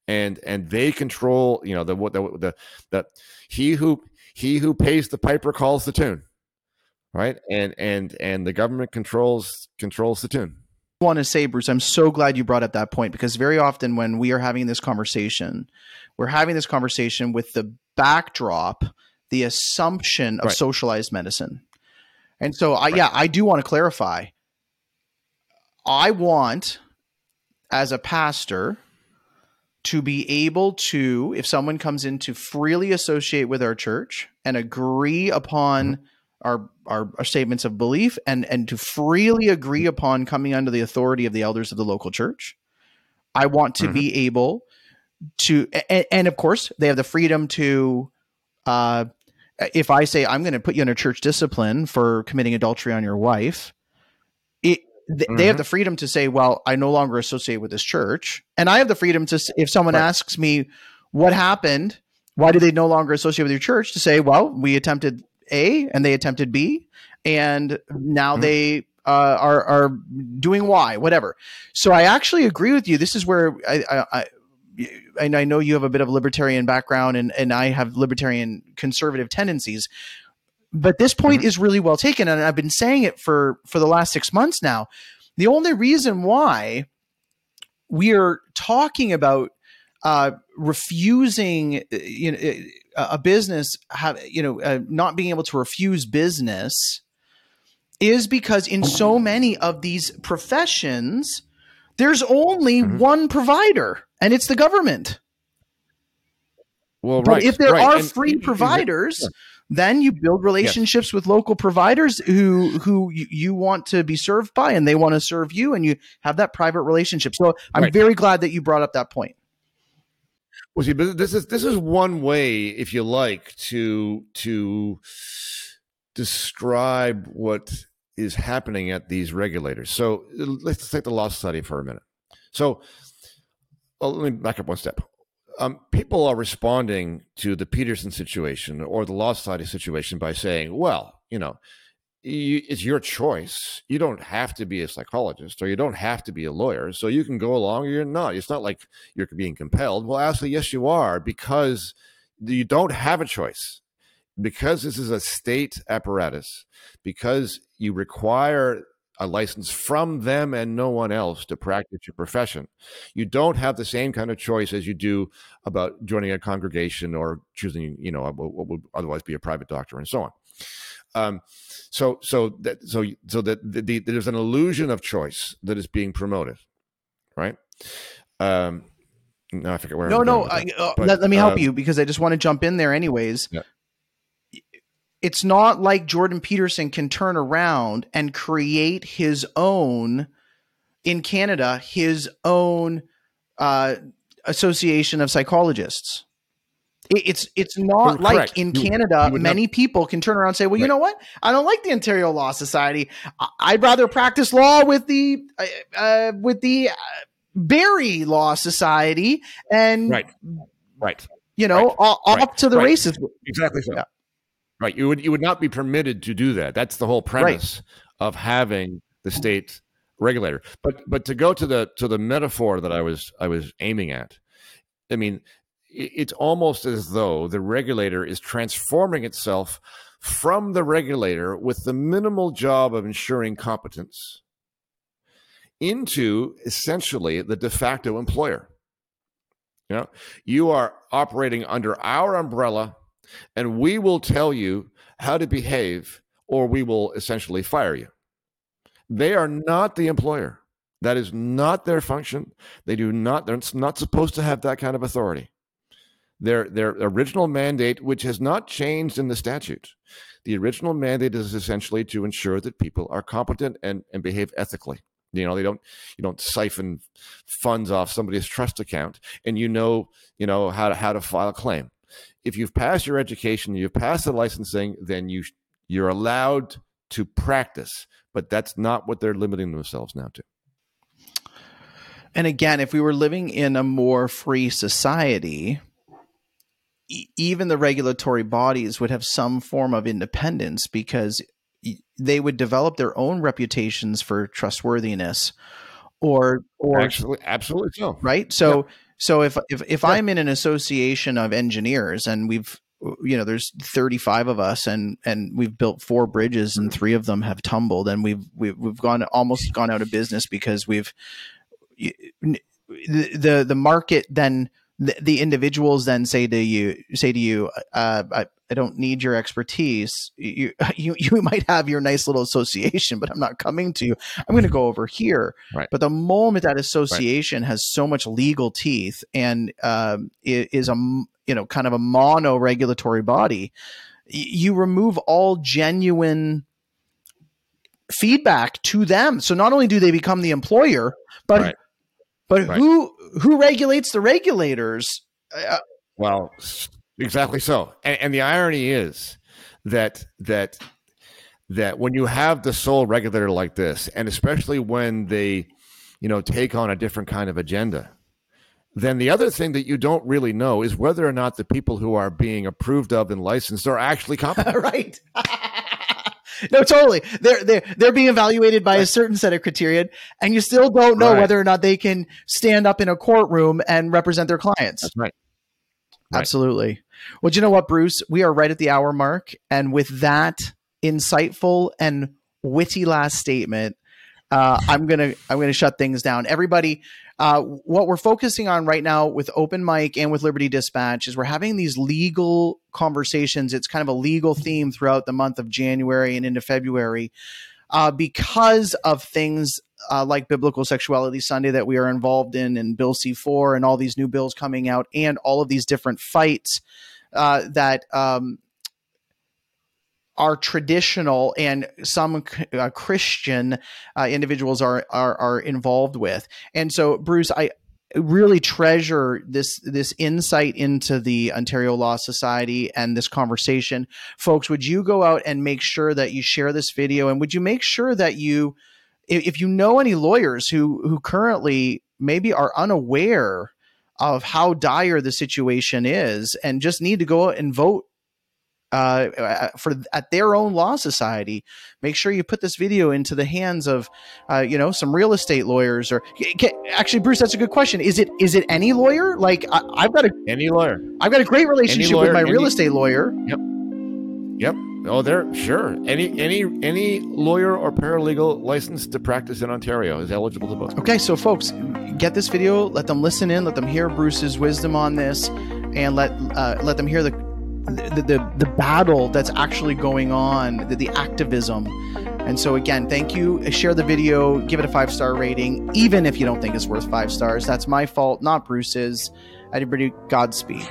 and and they control, you know, the what the, the the he who he who pays the piper calls the tune, right? And and and the government controls controls the tune. I want to say, Bruce, I'm so glad you brought up that point, because very often when we are having this conversation, we're having this conversation with the backdrop, the assumption of right. socialized medicine. And so I, right. yeah, I do want to clarify. I want, as a pastor, to be able to, if someone comes in to freely associate with our church and agree upon mm-hmm. Our, our our statements of belief, and and to freely agree upon coming under the authority of the elders of the local church. I want to mm-hmm. be able to, and, and of course they have the freedom to, uh, if I say I'm going to put you under church discipline for committing adultery on your wife, it, th- mm-hmm. they have the freedom to say, well, I no longer associate with this church. And I have the freedom to, if someone right. asks me what happened, why do they no longer associate with your church, to say, well, we attempted A and they attempted B, and now mm-hmm. they uh, are are doing Y, whatever. So I actually agree with you. This is where I, I, I and I know you have a bit of a libertarian background, and and I have libertarian conservative tendencies. But this point mm-hmm. is really well taken, and I've been saying it for for the last six months now. The only reason why we are talking about uh, refusing, you know. a business, have, you know, uh, not being able to refuse business, is because in so many of these professions, there's only mm-hmm. one provider, and it's the government. Well, but right. if there right. are and, free and, providers, and, yeah. then you build relationships yes. with local providers who who you, you want to be served by, and they want to serve you, and you have that private relationship. So I'm right. very glad that you brought up that point. Well, see, but this is this is one way, if you like, to to describe what is happening at these regulators. So let's take the Law Society for a minute. So well, let me back up one step. Um, people are responding to the Peterson situation or the Law Society situation by saying, "Well, you know, you, it's your choice. You don't have to be a psychologist, or you don't have to be a lawyer, so you can go along or you're not. It's not like you're being compelled." Well, actually, yes, you are, because you don't have a choice. Because this is a state apparatus, because you require a license from them and no one else to practice your profession, you don't have the same kind of choice as you do about joining a congregation or choosing, you know, what would otherwise be a private doctor and so on. Um, so, so that, so, so that the, the, there's an illusion of choice that is being promoted, right? Um, no, I forget where. No, no. I, uh, but, let, let me help uh, you, because I just want to jump in there anyways. Yeah. It's not like Jordan Peterson can turn around and create his own in Canada, his own, uh, association of psychologists. It's it's not Correct. like in you, Canada, you many not, people can turn around and say, well, right. you know what? I don't like the Ontario Law Society. I'd rather practice law with the uh, with the Barry Law Society, and right, right, you know, right. off right. to the right. races. Exactly so. Yeah. Right, you would you would not be permitted to do that. That's the whole premise right. of having the state regulator. But but to go to the to the metaphor that I was I was aiming at, I mean, it's almost as though the regulator is transforming itself from the regulator with the minimal job of ensuring competence into essentially the de facto employer. You know, you are operating under our umbrella, and we will tell you how to behave, or we will essentially fire you. They are not the employer. That is not their function. They do not, they're not supposed to have that kind of authority. their their original mandate, which has not changed in the statute. The original mandate is essentially to ensure that people are competent and, and behave ethically. You know, they don't, you don't siphon funds off somebody's trust account, and you know, you know how to, how to file a claim. If you've passed your education, you've passed the licensing, then you you're allowed to practice. But that's not what they're limiting themselves now to. And again, if we were living in a more free society, e- even the regulatory bodies would have some form of independence, because they would develop their own reputations for trustworthiness, or or actually, absolutely so, right? So, yeah. so if if if yeah. I'm in an association of engineers, and we've, you know, there's thirty-five of us, and and we've built four bridges, and three of them have tumbled, and we've we've we've gone almost gone out of business because we've. The, the the market then the, the individuals then say to you say to you uh, I, I don't need your expertise. You, you you might have your nice little association, but I'm not coming to you. I'm going to go over here, right? But the moment that association right. has so much legal teeth and um, is a you know kind of a mono regulatory body, you remove all genuine feedback to them. So not only do they become the employer, but right. but right. who who regulates the regulators? Uh, well, exactly so. And, and the irony is that that that when you have the sole regulator like this, and especially when they, you know, take on a different kind of agenda, then the other thing that you don't really know is whether or not the people who are being approved of and licensed are actually competent. Right. No, totally. They're they're they're being evaluated by a certain set of criteria, and you still don't know right. whether or not they can stand up in a courtroom and represent their clients. That's right. right. Absolutely. Well, do you know what, Bruce? We are right at the hour mark, and with that insightful and witty last statement, uh, I'm gonna I'm gonna shut things down. Everybody, uh, what we're focusing on right now with Open Mic and with Liberty Dispatch is we're having these legal conversations. It's kind of a legal theme throughout the month of January and into February, uh, because of things uh, like Biblical Sexuality Sunday that we are involved in, and Bill C four, and all these new bills coming out, and all of these different fights uh, that um, are traditional and some uh, Christian uh, individuals are, are are involved with. And so, Bruce, I really treasure this this insight into the Ontario Law Society and this conversation. Folks, would you go out and make sure that you share this video? And would you make sure that you, if you know any lawyers who who currently maybe are unaware of how dire the situation is and just need to go out and vote uh, for at their own law society, make sure you put this video into the hands of, uh, you know, some real estate lawyers, or can, actually, Bruce, that's a good question. Is it, is it any lawyer? Like I, I've got a, any lawyer, I've got a great relationship lawyer, with my any, real estate lawyer. Yep. Yep. Oh, they're sure. Any, any, any lawyer or paralegal licensed to practice in Ontario is eligible to vote. Okay. So folks, get this video, let them listen in, let them hear Bruce's wisdom on this, and let, uh, let them hear the, The, the the battle that's actually going on, the, the activism. And so again, thank you. Share the video, give it a five-star rating, even if you don't think it's worth five stars. That's my fault, not Bruce's. Everybody, Godspeed.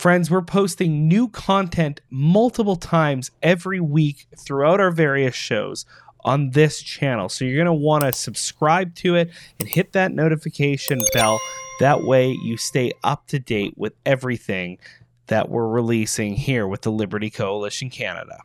Friends, we're posting new content multiple times every week throughout our various shows on this channel. So you're going to want to subscribe to it and hit that notification bell. That way you stay up to date with everything that we're releasing here with the Liberty Coalition Canada.